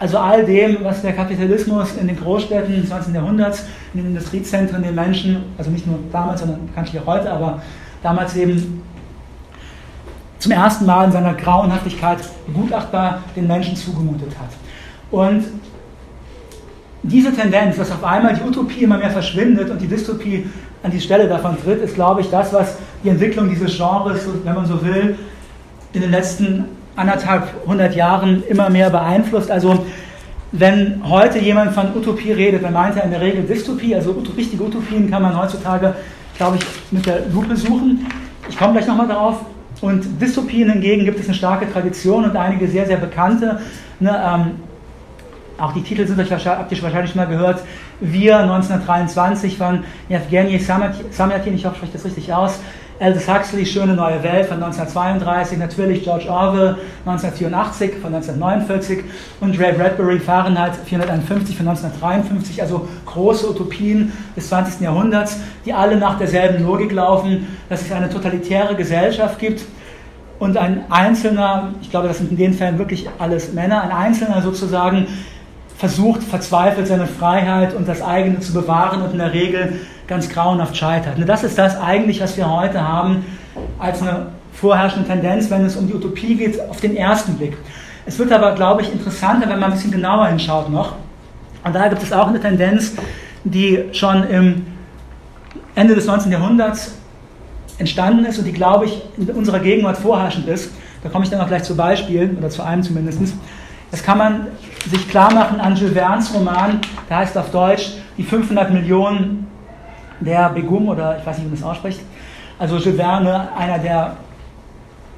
also all dem, was der Kapitalismus in den Großstädten des zwanzigsten Jahrhunderts, in den Industriezentren, den Menschen, also nicht nur damals, sondern bekanntlich auch heute, aber damals eben zum ersten Mal in seiner Grauenhaftigkeit begutachtbar den Menschen zugemutet hat. Und diese Tendenz, dass auf einmal die Utopie immer mehr verschwindet und die Dystopie an die Stelle davon tritt, ist, glaube ich, das, was die Entwicklung dieses Genres, wenn man so will, in den letzten anderthalb hundert Jahren immer mehr beeinflusst. Also wenn heute jemand von Utopie redet, dann meint er in der Regel Dystopie, also richtige Utopien kann man heutzutage, glaube ich, mit der Lupe suchen. Ich komme gleich nochmal darauf. Und Dystopien hingegen gibt es eine starke Tradition und einige sehr, sehr bekannte. Ne, ähm, auch die Titel sind euch wahrscheinlich, wahrscheinlich mal gehört. Wir neunzehnhundertdreiundzwanzig von Evgeny Samyatin, ich hoffe, ich spreche das richtig aus. Aldous Huxley, Schöne neue Welt von neunzehnhundertzweiunddreißig, natürlich George Orwell neunzehnhundertvierundachtzig von neunzehnhundertneunundvierzig und Ray Bradbury, Fahrenheit vierhunderteinundfünfzig von neunzehnhundertdreiundfünfzig, also große Utopien des zwanzigsten Jahrhunderts, die alle nach derselben Logik laufen, dass es eine totalitäre Gesellschaft gibt und ein Einzelner, ich glaube, das sind in den Fällen wirklich alles Männer, ein Einzelner sozusagen versucht, verzweifelt seine Freiheit und das eigene zu bewahren und in der Regel ganz grauenhaft scheitert. Das ist das eigentlich, was wir heute haben, als eine vorherrschende Tendenz, wenn es um die Utopie geht, auf den ersten Blick. Es wird aber, glaube ich, interessanter, wenn man ein bisschen genauer hinschaut noch. Und da gibt es auch eine Tendenz, die schon im Ende des neunzehnten Jahrhunderts entstanden ist und die, glaube ich, in unserer Gegenwart vorherrschend ist. Da komme ich dann auch gleich zu Beispielen, oder zu einem zumindest. Das kann man sich klar machen an Jules Verne's Roman, der heißt auf Deutsch die fünfhundert Millionen der Begum, oder ich weiß nicht, wie man das ausspricht. Also Jules Verne, einer der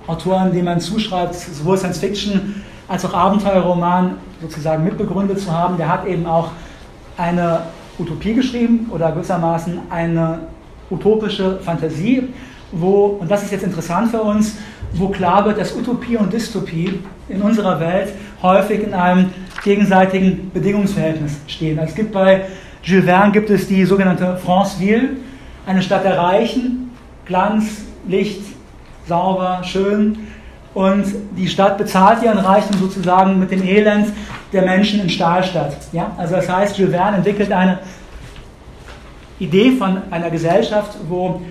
Autoren, dem man zuschreibt, sowohl Science-Fiction als auch Abenteuerroman sozusagen mitbegründet zu haben, der hat eben auch eine Utopie geschrieben oder gewissermaßen eine utopische Fantasie, wo, und das ist jetzt interessant für uns, wo klar wird, dass Utopie und Dystopie in unserer Welt häufig in einem gegenseitigen Bedingungsverhältnis stehen. Also es gibt bei Jules Verne gibt es die sogenannte Franceville, eine Stadt der Reichen, Glanz, Licht, sauber, schön, und die Stadt bezahlt ihren Reichtum sozusagen mit dem Elend der Menschen in Stahlstadt. Ja? Also das heißt, Jules Verne entwickelt eine Idee von einer Gesellschaft, wo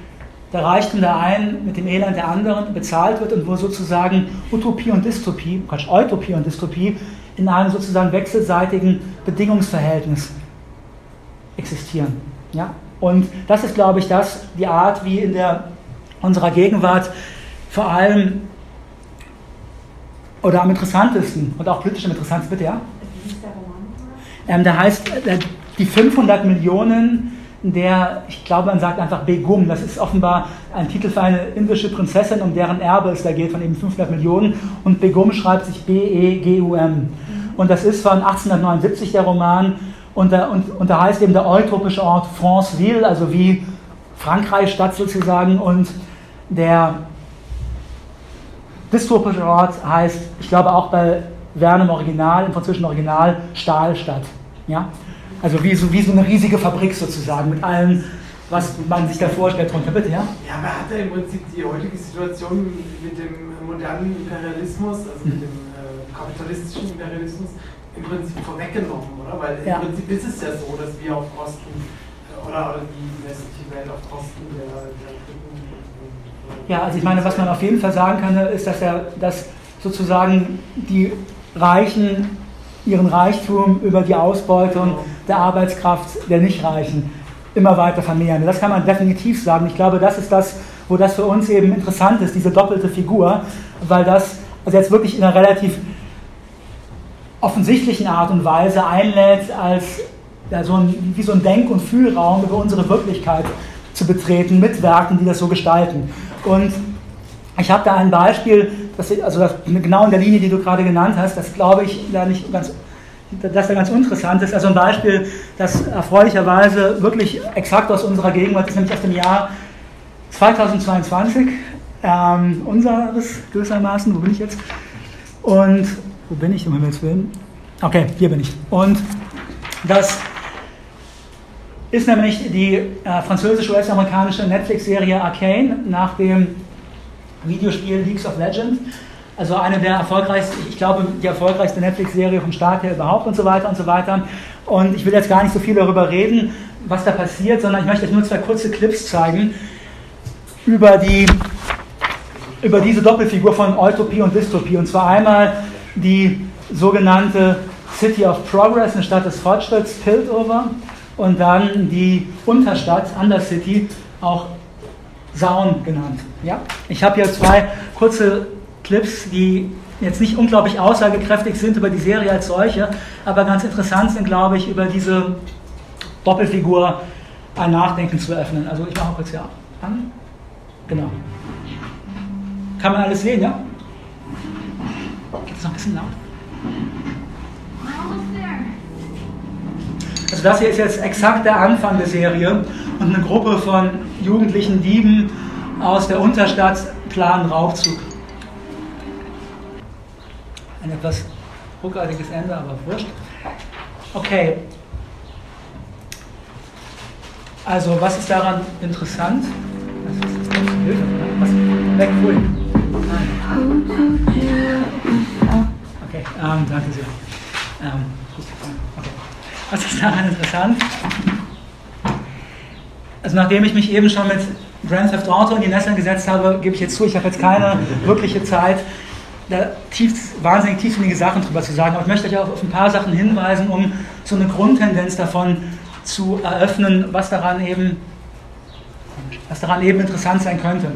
der Reichtum der einen mit dem Elend der anderen bezahlt wird und wo sozusagen Utopie und Dystopie, Quatsch, Utopie und Dystopie in einem sozusagen wechselseitigen Bedingungsverhältnis existieren. Ja? Und das ist, glaube ich, das, die Art, wie in der, unserer Gegenwart vor allem oder am interessantesten und auch politisch am interessantesten, bitte, ja? Ähm, der heißt, die fünfhundert Millionen der, ich glaube, man sagt einfach Begum, das ist offenbar ein Titel für eine indische Prinzessin, um deren Erbe es da geht, von eben fünfhundert Millionen, und Begum schreibt sich B E G U M. Und das ist von achtzehnhundertneunundsiebzig der Roman, und da, und, und da heißt eben der utopische Ort Franceville, also wie Frankreichstadt sozusagen, und der dystopische Ort heißt, ich glaube auch bei Verne im Original, im französischen Original, Stahlstadt, ja? Also wie so, wie so eine riesige Fabrik sozusagen, mit allem, was man sich da vorstellt. Drunter, bitte, ja? Ja, man hat ja im Prinzip die heutige Situation mit dem modernen Imperialismus, also mit dem äh, kapitalistischen Imperialismus, im Prinzip vorweggenommen, oder? Weil ja. Im Prinzip ist es ja so, dass wir auf Kosten, oder, oder die westliche Welt auf Kosten der, der Dritten... Ja, also ich meine, was man auf jeden Fall sagen kann, ist, dass, er, dass sozusagen die Reichen ihren Reichtum über die Ausbeutung der Arbeitskraft der Nichtreichen immer weiter vermehren. Das kann man definitiv sagen. Ich glaube, das ist das, wo das für uns eben interessant ist, diese doppelte Figur, weil das also jetzt wirklich in einer relativ offensichtlichen Art und Weise einlädt, als ja, so ein, wie so ein Denk- und Fühlraum über unsere Wirklichkeit zu betreten, mit Werken, die das so gestalten. Und ich habe da ein Beispiel, das, also das, genau in der Linie, die du gerade genannt hast, das glaube ich da nicht ganz, dass da ganz interessant ist. Also ein Beispiel, das erfreulicherweise wirklich exakt aus unserer Gegenwart ist, nämlich aus dem Jahr zweitausendzweiundzwanzig, ähm, unseres gewissermaßen. Wo bin ich jetzt? Und wo bin ich, um Himmels Willen? Okay, hier bin ich. Und das ist nämlich die äh, französisch-U S-amerikanische Netflix-Serie Arcane nach dem Videospiel Leagues of Legends, also eine der erfolgreichsten, ich glaube, die erfolgreichste Netflix-Serie vom Staat her überhaupt und so weiter und so weiter. Und ich will jetzt gar nicht so viel darüber reden, was da passiert, sondern ich möchte euch nur zwei kurze Clips zeigen über, die, über diese Doppelfigur von Utopie und Dystopie. Und zwar einmal die sogenannte City of Progress, eine Stadt des Fortschritts, Piltover, und dann die Unterstadt, Undercity, auch Saun genannt. Ja? Ich habe hier zwei kurze Clips, die jetzt nicht unglaublich aussagekräftig sind über die Serie als solche, aber ganz interessant sind, glaube ich, über diese Doppelfigur ein Nachdenken zu eröffnen. Also ich mache mal kurz hier an. Genau. Kann man alles sehen, ja? Geht es noch ein bisschen laut? Also das hier ist jetzt exakt der Anfang der Serie und eine Gruppe von jugendlichen Dieben aus der Unterstadt klaren Raubzug. Ein etwas ruckartiges Ende, aber wurscht. Okay. Also, was ist daran interessant? Das ist das ganze Bild. Was? Weg, cool. Okay, ähm, danke sehr. Ähm, okay. Was ist daran interessant? Also, nachdem ich mich eben schon mit Grand Theft Auto in die Nesseln gesetzt habe, gebe ich jetzt zu, ich habe jetzt keine wirkliche Zeit, da tief, wahnsinnig tiefsinnige Sachen drüber zu sagen. Aber ich möchte euch auch auf ein paar Sachen hinweisen, um so eine Grundtendenz davon zu eröffnen, was daran eben, was daran eben interessant sein könnte.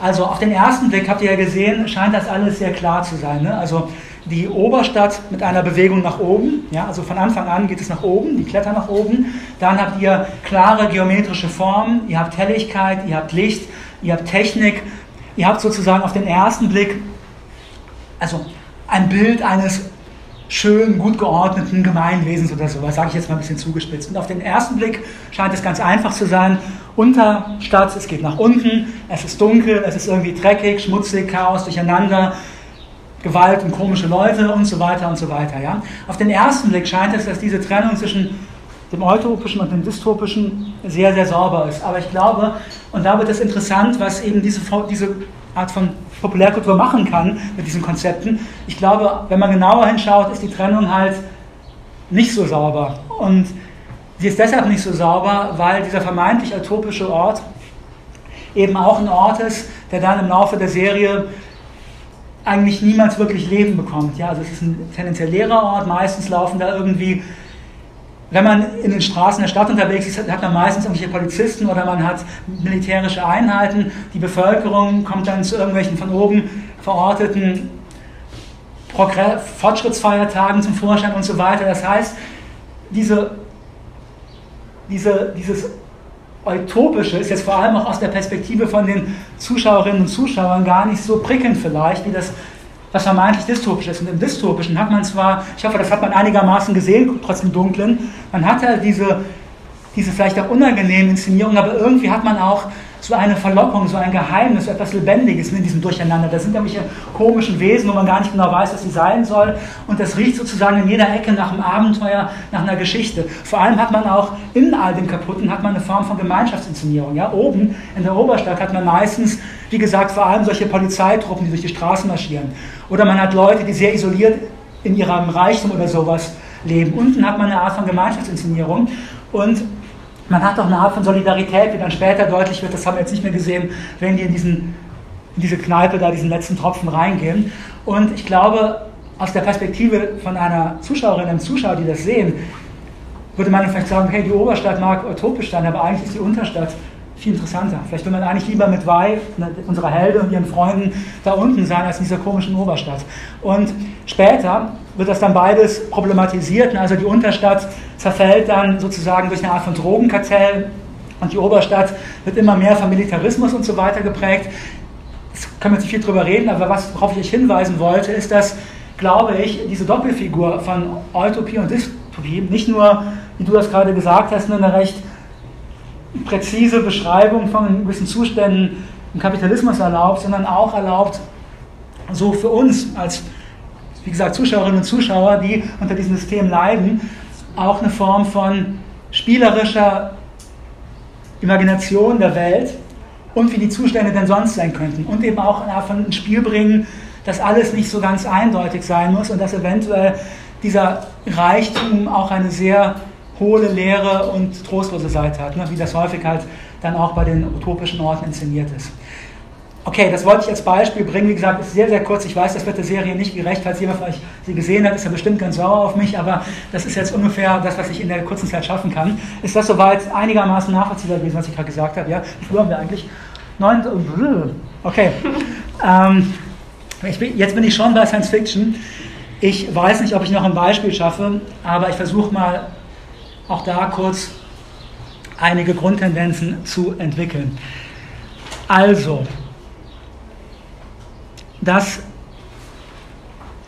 Also auf den ersten Blick, habt ihr ja gesehen, scheint das alles sehr klar zu sein. Ne? Also die Oberstadt mit einer Bewegung nach oben, ja? Also von Anfang an geht es nach oben, die klettern nach oben, dann habt ihr klare geometrische Formen, ihr habt Helligkeit, ihr habt Licht, ihr habt Technik, ihr habt sozusagen auf den ersten Blick also ein Bild eines schön, gut geordneten Gemeinwesens oder sowas, sage ich jetzt mal ein bisschen zugespitzt. Und auf den ersten Blick scheint es ganz einfach zu sein. Unterstadt, es geht nach unten, es ist dunkel, es ist irgendwie dreckig, schmutzig, Chaos, durcheinander, Gewalt und komische Leute und so weiter und so weiter. Ja? Auf den ersten Blick scheint es, dass diese Trennung zwischen dem Utopischen und dem Dystopischen sehr, sehr sauber ist. Aber ich glaube, und da wird es interessant, was eben diese, diese Art von Populärkultur machen kann mit diesen Konzepten. Ich glaube, wenn man genauer hinschaut, ist die Trennung halt nicht so sauber. Und sie ist deshalb nicht so sauber, weil dieser vermeintlich utopische Ort eben auch ein Ort ist, der dann im Laufe der Serie eigentlich niemals wirklich Leben bekommt. Ja, also es ist ein tendenziell leerer Ort, meistens laufen da irgendwie, wenn man in den Straßen der Stadt unterwegs ist, hat man meistens irgendwelche Polizisten oder man hat militärische Einheiten. Die Bevölkerung kommt dann zu irgendwelchen von oben verorteten Progress- Fortschrittsfeiertagen zum Vorschein und so weiter. Das heißt, diese, diese, dieses Utopische ist jetzt vor allem auch aus der Perspektive von den Zuschauerinnen und Zuschauern gar nicht so prickelnd vielleicht, wie das was vermeintlich dystopisch ist. Und im Dystopischen hat man zwar, ich hoffe, das hat man einigermaßen gesehen, trotz dem Dunklen, man hat halt diese, diese vielleicht auch unangenehmen Inszenierungen, aber irgendwie hat man auch so eine Verlockung, so ein Geheimnis, so etwas Lebendiges in diesem Durcheinander. Da sind nämlich komischen Wesen, wo man gar nicht genau weiß, was sie sein soll. Und das riecht sozusagen in jeder Ecke nach einem Abenteuer, nach einer Geschichte. Vor allem hat man auch in all dem Kaputten hat man eine Form von Gemeinschaftsinszenierung. Ja, oben in der Oberstadt hat man meistens, wie gesagt, vor allem solche Polizeitruppen, die durch die Straßen marschieren. Oder man hat Leute, die sehr isoliert in ihrem Reichtum oder sowas leben. Unten hat man eine Art von Gemeinschaftsinszenierung und man hat auch eine Art von Solidarität, die dann später deutlich wird, das haben wir jetzt nicht mehr gesehen, wenn die in, diesen, in diese Kneipe da, diesen letzten Tropfen reingehen. Und ich glaube, aus der Perspektive von einer Zuschauerin, einem Zuschauer, die das sehen, würde man vielleicht sagen, hey, die Oberstadt mag utopisch sein, aber eigentlich ist die Unterstadt viel interessanter. Vielleicht will man eigentlich lieber mit Vi, unserer Helde und ihren Freunden da unten sein, als in dieser komischen Oberstadt. Und später wird das dann beides problematisiert. Also die Unterstadt zerfällt dann sozusagen durch eine Art von Drogenkartell und die Oberstadt wird immer mehr vom Militarismus und so weiter geprägt. Das können wir nicht viel drüber reden, aber was, worauf ich euch hinweisen wollte, ist, dass, glaube ich, diese Doppelfigur von Utopie und Dystopie nicht nur, wie du das gerade gesagt hast, nur eine recht präzise Beschreibung von gewissen Zuständen im Kapitalismus erlaubt, sondern auch erlaubt, so für uns als, wie gesagt, Zuschauerinnen und Zuschauer, die unter diesem System leiden, auch eine Form von spielerischer Imagination der Welt und wie die Zustände denn sonst sein könnten. Und eben auch eine Art von ins Spiel bringen, dass alles nicht so ganz eindeutig sein muss und dass eventuell dieser Reichtum auch eine sehr hohle, leere und trostlose Seite hat, ne? Wie das häufig halt dann auch bei den utopischen Orten inszeniert ist. Okay, das wollte ich als Beispiel bringen. Wie gesagt, ist sehr, sehr kurz. Ich weiß, das wird der Serie nicht gerecht. Falls jemand von euch sie gesehen hat, ist er bestimmt ganz sauer auf mich, aber das ist jetzt ungefähr das, was ich in der kurzen Zeit schaffen kann. Ist das soweit einigermaßen nachvollziehbar gewesen, was ich gerade gesagt habe? Ja? Wie früh haben wir eigentlich? Neun... Okay. ähm, ich bin, jetzt bin ich schon bei Science Fiction. Ich weiß nicht, ob ich noch ein Beispiel schaffe, aber ich versuche mal, auch da kurz einige Grundtendenzen zu entwickeln. Also, das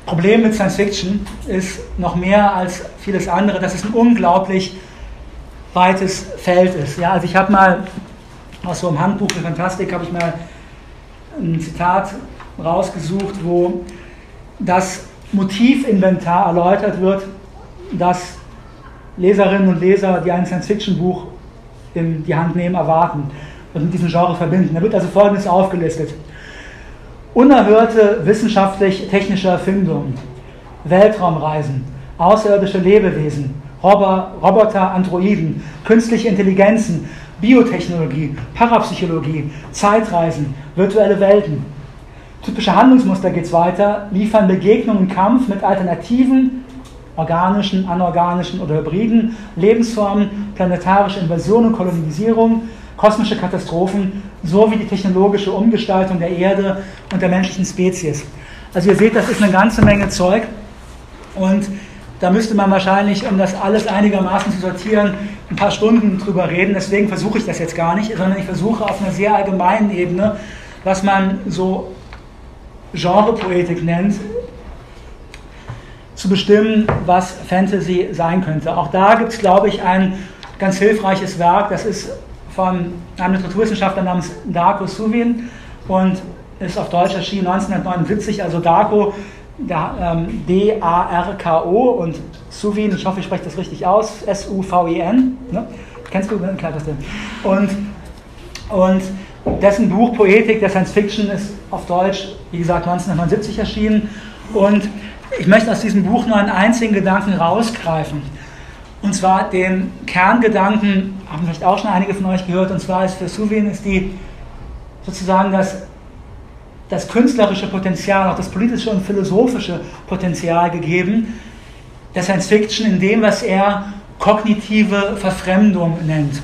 Problem mit Science Fiction ist noch mehr als vieles andere, dass es ein unglaublich weites Feld ist. Ja, also ich habe mal aus so einem Handbuch für Fantastik, habe ich mal ein Zitat rausgesucht, wo das Motivinventar erläutert wird, das Leserinnen und Leser, die ein Science-Fiction-Buch in die Hand nehmen, erwarten und mit diesem Genre verbinden. Da wird also Folgendes aufgelistet: Unerhörte wissenschaftlich-technische Erfindungen, Weltraumreisen, außerirdische Lebewesen, Rober, Roboter, Androiden, künstliche Intelligenzen, Biotechnologie, Parapsychologie, Zeitreisen, virtuelle Welten. Typische Handlungsmuster geht es weiter, liefern Begegnung und Kampf mit alternativen, organischen, anorganischen oder hybriden Lebensformen, planetarische Invasion und Kolonisierung, kosmische Katastrophen sowie die technologische Umgestaltung der Erde und der menschlichen Spezies. Also ihr seht, das ist eine ganze Menge Zeug und da müsste man wahrscheinlich, um das alles einigermaßen zu sortieren, ein paar Stunden drüber reden. Deswegen versuche ich das jetzt gar nicht, sondern ich versuche auf einer sehr allgemeinen Ebene, was man so Genrepoetik nennt, zu bestimmen, was Fantasy sein könnte. Auch da gibt es, glaube ich, ein ganz hilfreiches Werk, das ist von einem Literaturwissenschaftler namens Darko Suvin und ist auf Deutsch erschienen neunzehnhundertneunundsiebzig, also Darko, D A R K O und Suvin, ich hoffe, ich spreche das richtig aus, S U V I N, ne? Kennst du? Klar, das denn. Und, und dessen Buch Poetik der Science Fiction ist auf Deutsch, wie gesagt, neunzehnhundertneunundsiebzig erschienen und ich möchte aus diesem Buch nur einen einzigen Gedanken rausgreifen und zwar den Kerngedanken, haben vielleicht auch schon einige von euch gehört, und zwar ist für Suvin ist die sozusagen das das künstlerische Potenzial, auch das politische und philosophische Potenzial gegeben, der Science Fiction in dem, was er kognitive Verfremdung nennt.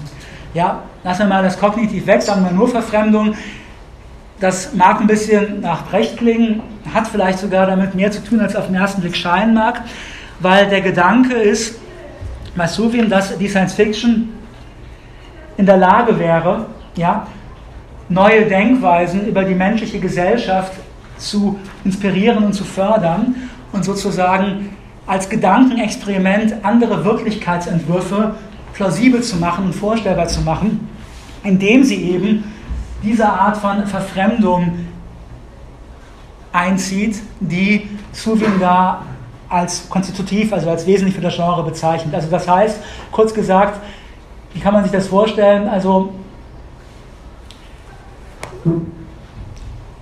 Ja, lassen wir mal das Kognitiv weg, sagen wir nur Verfremdung. Das mag ein bisschen nach Brecht klingen, hat vielleicht sogar damit mehr zu tun, als auf den ersten Blick scheinen mag, weil der Gedanke ist, bei Suvin, dass die Science Fiction in der Lage wäre, ja, neue Denkweisen über die menschliche Gesellschaft zu inspirieren und zu fördern und sozusagen als Gedankenexperiment andere Wirklichkeitsentwürfe plausibel zu machen und vorstellbar zu machen, indem sie eben diese Art von Verfremdung einzieht, die Suvin da als konstitutiv, also als wesentlich für das Genre bezeichnet. Also das heißt, kurz gesagt, wie kann man sich das vorstellen? Also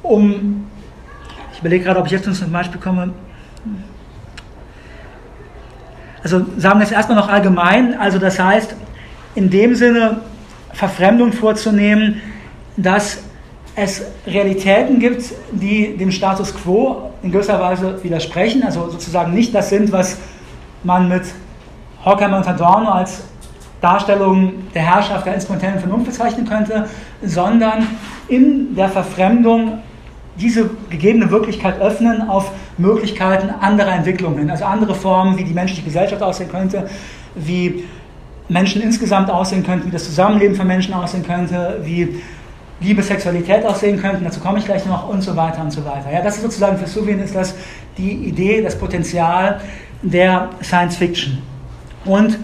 Um, ich überlege gerade, ob ich jetzt noch ein Beispiel komme. Also sagen wir es erstmal noch allgemein. Also das heißt, in dem Sinne Verfremdung vorzunehmen, dass es Realitäten gibt, die dem Status quo in gewisser Weise widersprechen. Also sozusagen nicht das sind, was man mit Horkheimer und Adorno als Darstellung der Herrschaft der instrumentellen Vernunft bezeichnen könnte, sondern in der Verfremdung diese gegebene Wirklichkeit öffnen auf Möglichkeiten anderer Entwicklungen, also andere Formen, wie die menschliche Gesellschaft aussehen könnte, wie Menschen insgesamt aussehen könnten, wie das Zusammenleben von Menschen aussehen könnte, wie Liebe, Sexualität aussehen könnten, dazu komme ich gleich noch und so weiter und so weiter. Ja, das ist sozusagen für Suvin ist das die Idee, das Potenzial der Science Fiction. Und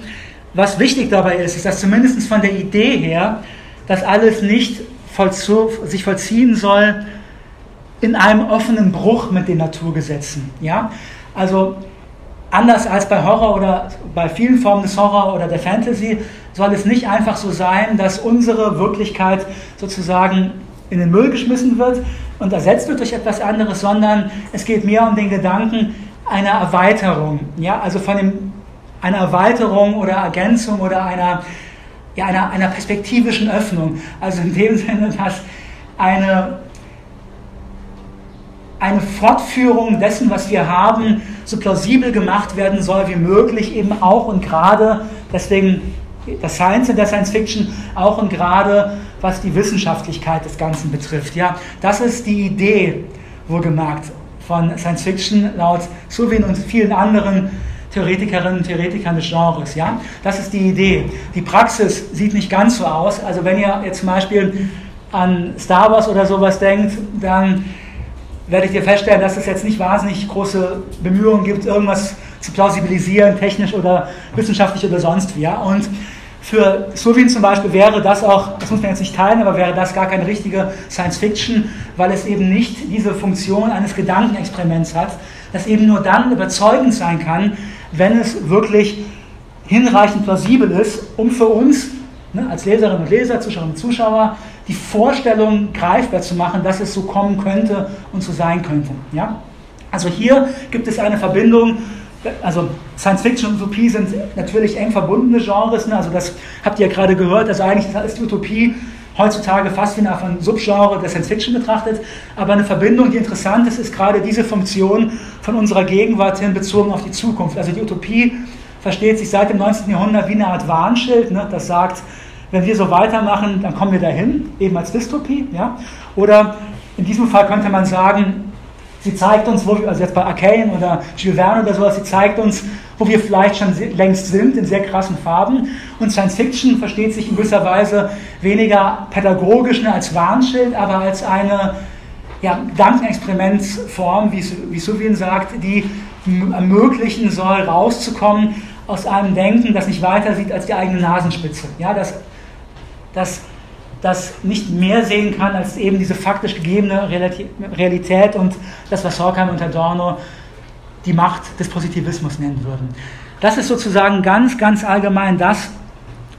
was wichtig dabei ist, ist, dass zumindest von der Idee her, dass alles nicht vollzu, sich vollziehen soll in einem offenen Bruch mit den Naturgesetzen. Ja? Also anders als bei Horror oder bei vielen Formen des Horror oder der Fantasy soll es nicht einfach so sein, dass unsere Wirklichkeit sozusagen in den Müll geschmissen wird und ersetzt wird durch etwas anderes, sondern es geht mehr um den Gedanken einer Erweiterung. Ja? Also von dem einer Erweiterung oder Ergänzung oder einer, ja, einer, einer perspektivischen Öffnung. Also in dem Sinne, dass eine, eine Fortführung dessen, was wir haben, so plausibel gemacht werden soll wie möglich, eben auch und gerade, deswegen das Science und der Science Fiction, auch und gerade, was die Wissenschaftlichkeit des Ganzen betrifft. Ja, das ist die Idee, wohlgemerkt, von Science Fiction laut Suvin und vielen anderen Theoretikerinnen und Theoretikern des Genres, ja? Das ist die Idee. Die Praxis sieht nicht ganz so aus. Also wenn ihr jetzt zum Beispiel an Star Wars oder sowas denkt, dann werde ich dir feststellen, dass es jetzt nicht wahnsinnig große Bemühungen gibt, irgendwas zu plausibilisieren, technisch oder wissenschaftlich oder sonst wie. Ja? Und Für Sowin zum Beispiel wäre das auch, das muss man jetzt nicht teilen, aber wäre das gar keine richtige Science-Fiction, weil es eben nicht diese Funktion eines Gedankenexperiments hat, das eben nur dann überzeugend sein kann, wenn es wirklich hinreichend plausibel ist, um für uns, ne, als Leserinnen und Leser, Zuschauerinnen und Zuschauer, die Vorstellung greifbar zu machen, dass es so kommen könnte und so sein könnte. Ja? Also hier gibt es eine Verbindung, also Science Fiction und Utopie sind natürlich eng verbundene Genres, ne? Also das habt ihr ja gerade gehört, also eigentlich ist die Utopie heutzutage fast wie eine Art von Subgenre der Science Fiction betrachtet, aber eine Verbindung, die interessant ist, ist gerade diese Funktion von unserer Gegenwart hin bezogen auf die Zukunft. Also die Utopie versteht sich seit dem neunzehnten Jahrhundert wie eine Art Warnschild, ne? Das sagt, wenn wir so weitermachen, dann kommen wir dahin, eben als Dystopie, ja? Oder in diesem Fall könnte man sagen, sie zeigt uns, wo wir, also jetzt bei Arcane oder Jules Verne oder sowas, sie zeigt uns, wo wir vielleicht schon längst sind, in sehr krassen Farben. Und Science Fiction versteht sich in gewisser Weise weniger pädagogisch, ne, als Warnschild, aber als eine, ja, Gedankenexperimentsform, wie, wie Suvin sagt, die ermöglichen soll, rauszukommen aus einem Denken, das nicht weiter sieht als die eigene Nasenspitze. Ja, das, das das nicht mehr sehen kann als eben diese faktisch gegebene Realität und das, was Horkheimer und Adorno die Macht des Positivismus nennen würden. Das ist sozusagen ganz, ganz allgemein das,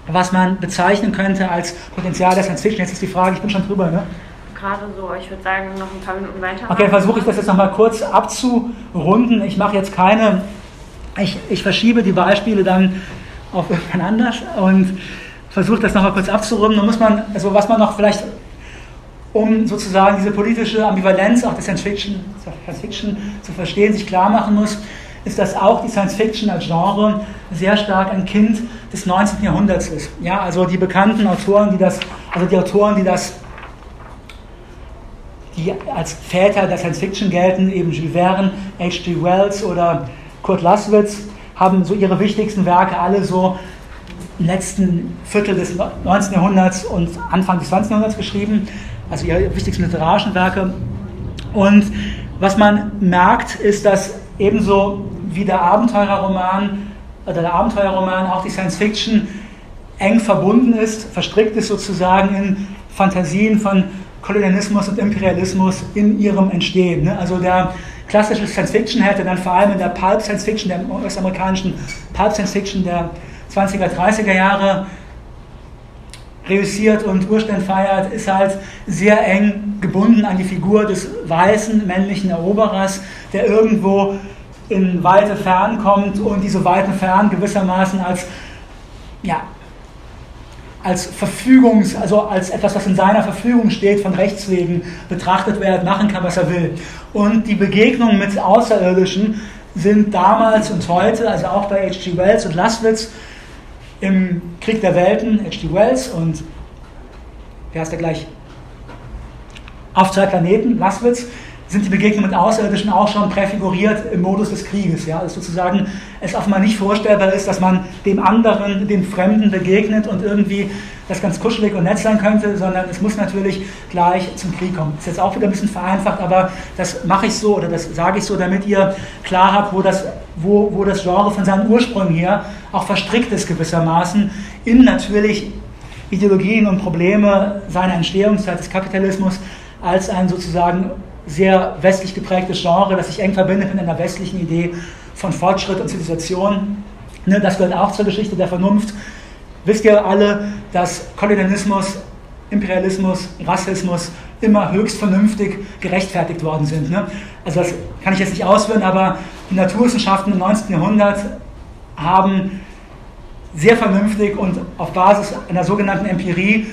was man bezeichnen könnte als Potenzial der Science Fiction. Jetzt ist die Frage, ich bin schon drüber, ne? Gerade so, ich würde sagen, noch ein paar Minuten weiter. Okay, versuche ich das jetzt nochmal kurz abzurunden. Ich mache jetzt keine, ich, ich verschiebe die Beispiele dann auf irgendwann anders und versucht das nochmal kurz abzurunden. Da muss man, also was man noch vielleicht, um sozusagen diese politische Ambivalenz auch der Science Fiction, Science Fiction zu verstehen, sich klar machen muss, ist, dass auch die Science Fiction als Genre sehr stark ein Kind des neunzehnten Jahrhunderts ist. Ja, also die bekannten Autoren, die das, also die Autoren, die das, die als Väter der Science Fiction gelten, eben Jules Verne, H G Wells oder Kurt Laswitz, haben so ihre wichtigsten Werke alle so im letzten Viertel des neunzehnten Jahrhunderts und Anfang des zwanzigsten Jahrhunderts geschrieben, also ihre wichtigsten literarischen Werke. Und was man merkt, ist, dass ebenso wie der Abenteuerroman oder der Abenteuerroman auch die Science Fiction eng verbunden ist, verstrickt ist sozusagen in Fantasien von Kolonialismus und Imperialismus in ihrem Entstehen. Ne? Also der klassische Science Fiction hätte dann vor allem in der Pulp Science Fiction, der US-amerikanischen Pulp Science Fiction der zwanziger, dreißiger Jahre reüssiert und Urständ feiert, ist halt sehr eng gebunden an die Figur des weißen, männlichen Eroberers, der irgendwo in weite Fern kommt und diese weiten Fern gewissermaßen als, ja, als Verfügungs-, also als etwas, was in seiner Verfügung steht, von Rechts wegen betrachtet wird, machen kann, was er will. Und die Begegnung mit Außerirdischen sind damals und heute, also auch bei H G Wells und Laswitz, im Krieg der Welten, H G Wells und, wie heißt der gleich? Auf zwei Planeten, Laswitz, sind die Begegnungen mit Außerirdischen auch schon präfiguriert im Modus des Krieges. Ja? Dass sozusagen es offenbar nicht vorstellbar ist, dass man dem anderen, dem Fremden begegnet und irgendwie das ganz kuschelig und nett sein könnte, sondern es muss natürlich gleich zum Krieg kommen. Ist jetzt auch wieder ein bisschen vereinfacht, aber das mache ich so oder das sage ich so, damit ihr klar habt, wo das, wo, wo das Genre von seinen Ursprüngen her auch verstrickt ist gewissermaßen in natürlich Ideologien und Probleme seiner Entstehungszeit des Kapitalismus als ein sozusagen sehr westlich geprägtes Genre, das sich eng verbindet mit einer westlichen Idee von Fortschritt und Zivilisation. Ne, das gehört auch zur Geschichte der Vernunft. Wisst ihr alle, dass Kolonialismus, Imperialismus, Rassismus immer höchst vernünftig gerechtfertigt worden sind. Ne? Also das kann ich jetzt nicht ausführen, aber die Naturwissenschaften im neunzehnten Jahrhundert haben sehr vernünftig und auf Basis einer sogenannten Empirie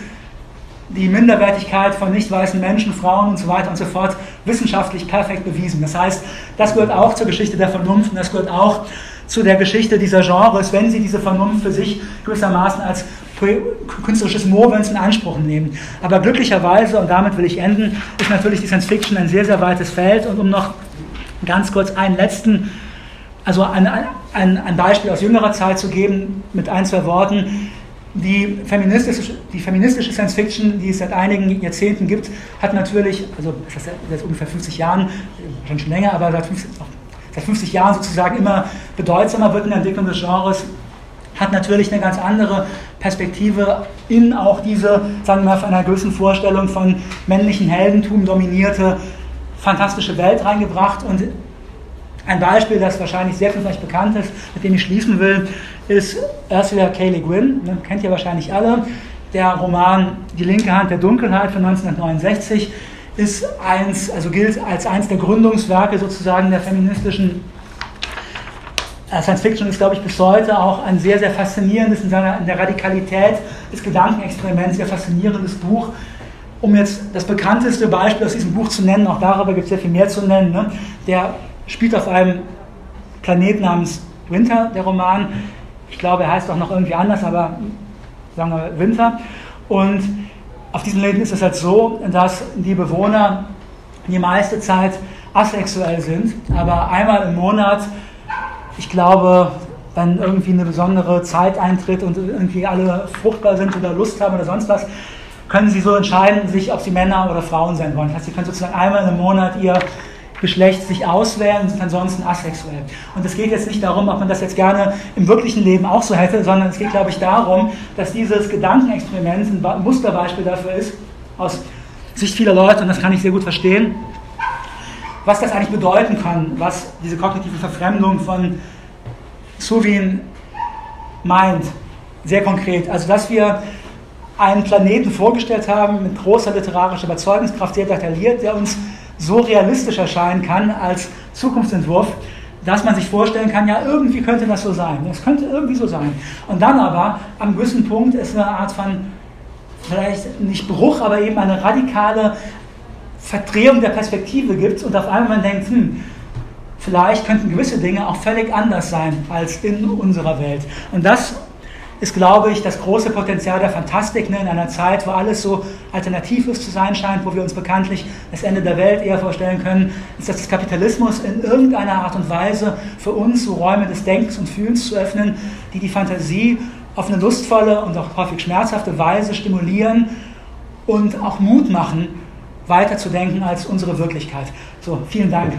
die Minderwertigkeit von nicht weißen Menschen, Frauen und so weiter und so fort wissenschaftlich perfekt bewiesen. Das heißt, das gehört auch zur Geschichte der Vernunft und das gehört auch zu der Geschichte dieser Genres, wenn sie diese Vernunft für sich gewissermaßen als künstlerisches Movens in Anspruch nehmen. Aber glücklicherweise, und damit will ich enden, ist natürlich die Science Fiction ein sehr, sehr weites Feld. Und um noch ganz kurz einen letzten, also ein, ein, ein Beispiel aus jüngerer Zeit zu geben, mit ein, zwei Worten, Die feministische, die feministische Science Fiction, die es seit einigen Jahrzehnten gibt, hat natürlich, also seit ungefähr fünfzig Jahren, schon schon länger, aber seit fünfzig, seit fünfzig Jahren sozusagen immer bedeutsamer wird in der Entwicklung des Genres. hat natürlich eine ganz andere Perspektive in auch diese, sagen wir mal, von einer gewissen Vorstellung von männlichen Heldentum dominierte fantastische Welt reingebracht. Und ein Beispiel, das wahrscheinlich sehr viel vielleicht bekannt ist, mit dem ich schließen will, ist Ursula K. Le Guin, ne, kennt ihr wahrscheinlich alle. Der Roman Die linke Hand der Dunkelheit von neunzehnhundertneunundsechzig ist eins, also gilt als eins der Gründungswerke sozusagen der feministischen Science Fiction, ist, glaube ich, bis heute auch ein sehr, sehr faszinierendes, in seiner in der Radikalität des Gedankenexperiments, sehr faszinierendes Buch. Um jetzt das bekannteste Beispiel aus diesem Buch zu nennen, auch darüber gibt es sehr viel mehr zu nennen, ne? Der spielt auf einem Planet namens Winter, der Roman. Ich glaube, er heißt auch noch irgendwie anders, aber sagen wir Winter. Und auf diesem Planeten ist es halt so, dass die Bewohner die meiste Zeit asexuell sind, aber einmal im Monat, ich glaube, wenn irgendwie eine besondere Zeit eintritt und irgendwie alle fruchtbar sind oder Lust haben oder sonst was, können sie so entscheiden, sich, ob sie Männer oder Frauen sein wollen. Das heißt, sie können sozusagen einmal im Monat ihr Geschlecht sich auswählen und sind ansonsten asexuell. Und es geht jetzt nicht darum, ob man das jetzt gerne im wirklichen Leben auch so hätte, sondern es geht, glaube ich, darum, dass dieses Gedankenexperiment ein Musterbeispiel dafür ist, aus Sicht vieler Leute, und das kann ich sehr gut verstehen, was das eigentlich bedeuten kann, was diese kognitive Verfremdung von Suvin meint, sehr konkret. Also, dass wir einen Planeten vorgestellt haben, mit großer literarischer Überzeugungskraft, sehr detailliert, der uns so realistisch erscheinen kann als Zukunftsentwurf, dass man sich vorstellen kann, ja, irgendwie könnte das so sein. Das könnte irgendwie so sein. Und dann aber, am gewissen Punkt, ist eine Art von, vielleicht nicht Bruch, aber eben eine radikale Verdrehung der Perspektive gibt und auf einmal man denkt, hm, vielleicht könnten gewisse Dinge auch völlig anders sein als in unserer Welt. Und das ist, glaube ich, das große Potenzial der Fantastik, ne, in einer Zeit, wo alles so alternativlos zu sein scheint, wo wir uns bekanntlich das Ende der Welt eher vorstellen können, ist, dass das Kapitalismus in irgendeiner Art und Weise für uns so Räume des Denkens und Fühlens zu öffnen, die die Fantasie auf eine lustvolle und auch häufig schmerzhafte Weise stimulieren und auch Mut machen, weiterzudenken als unsere Wirklichkeit. So, vielen Dank.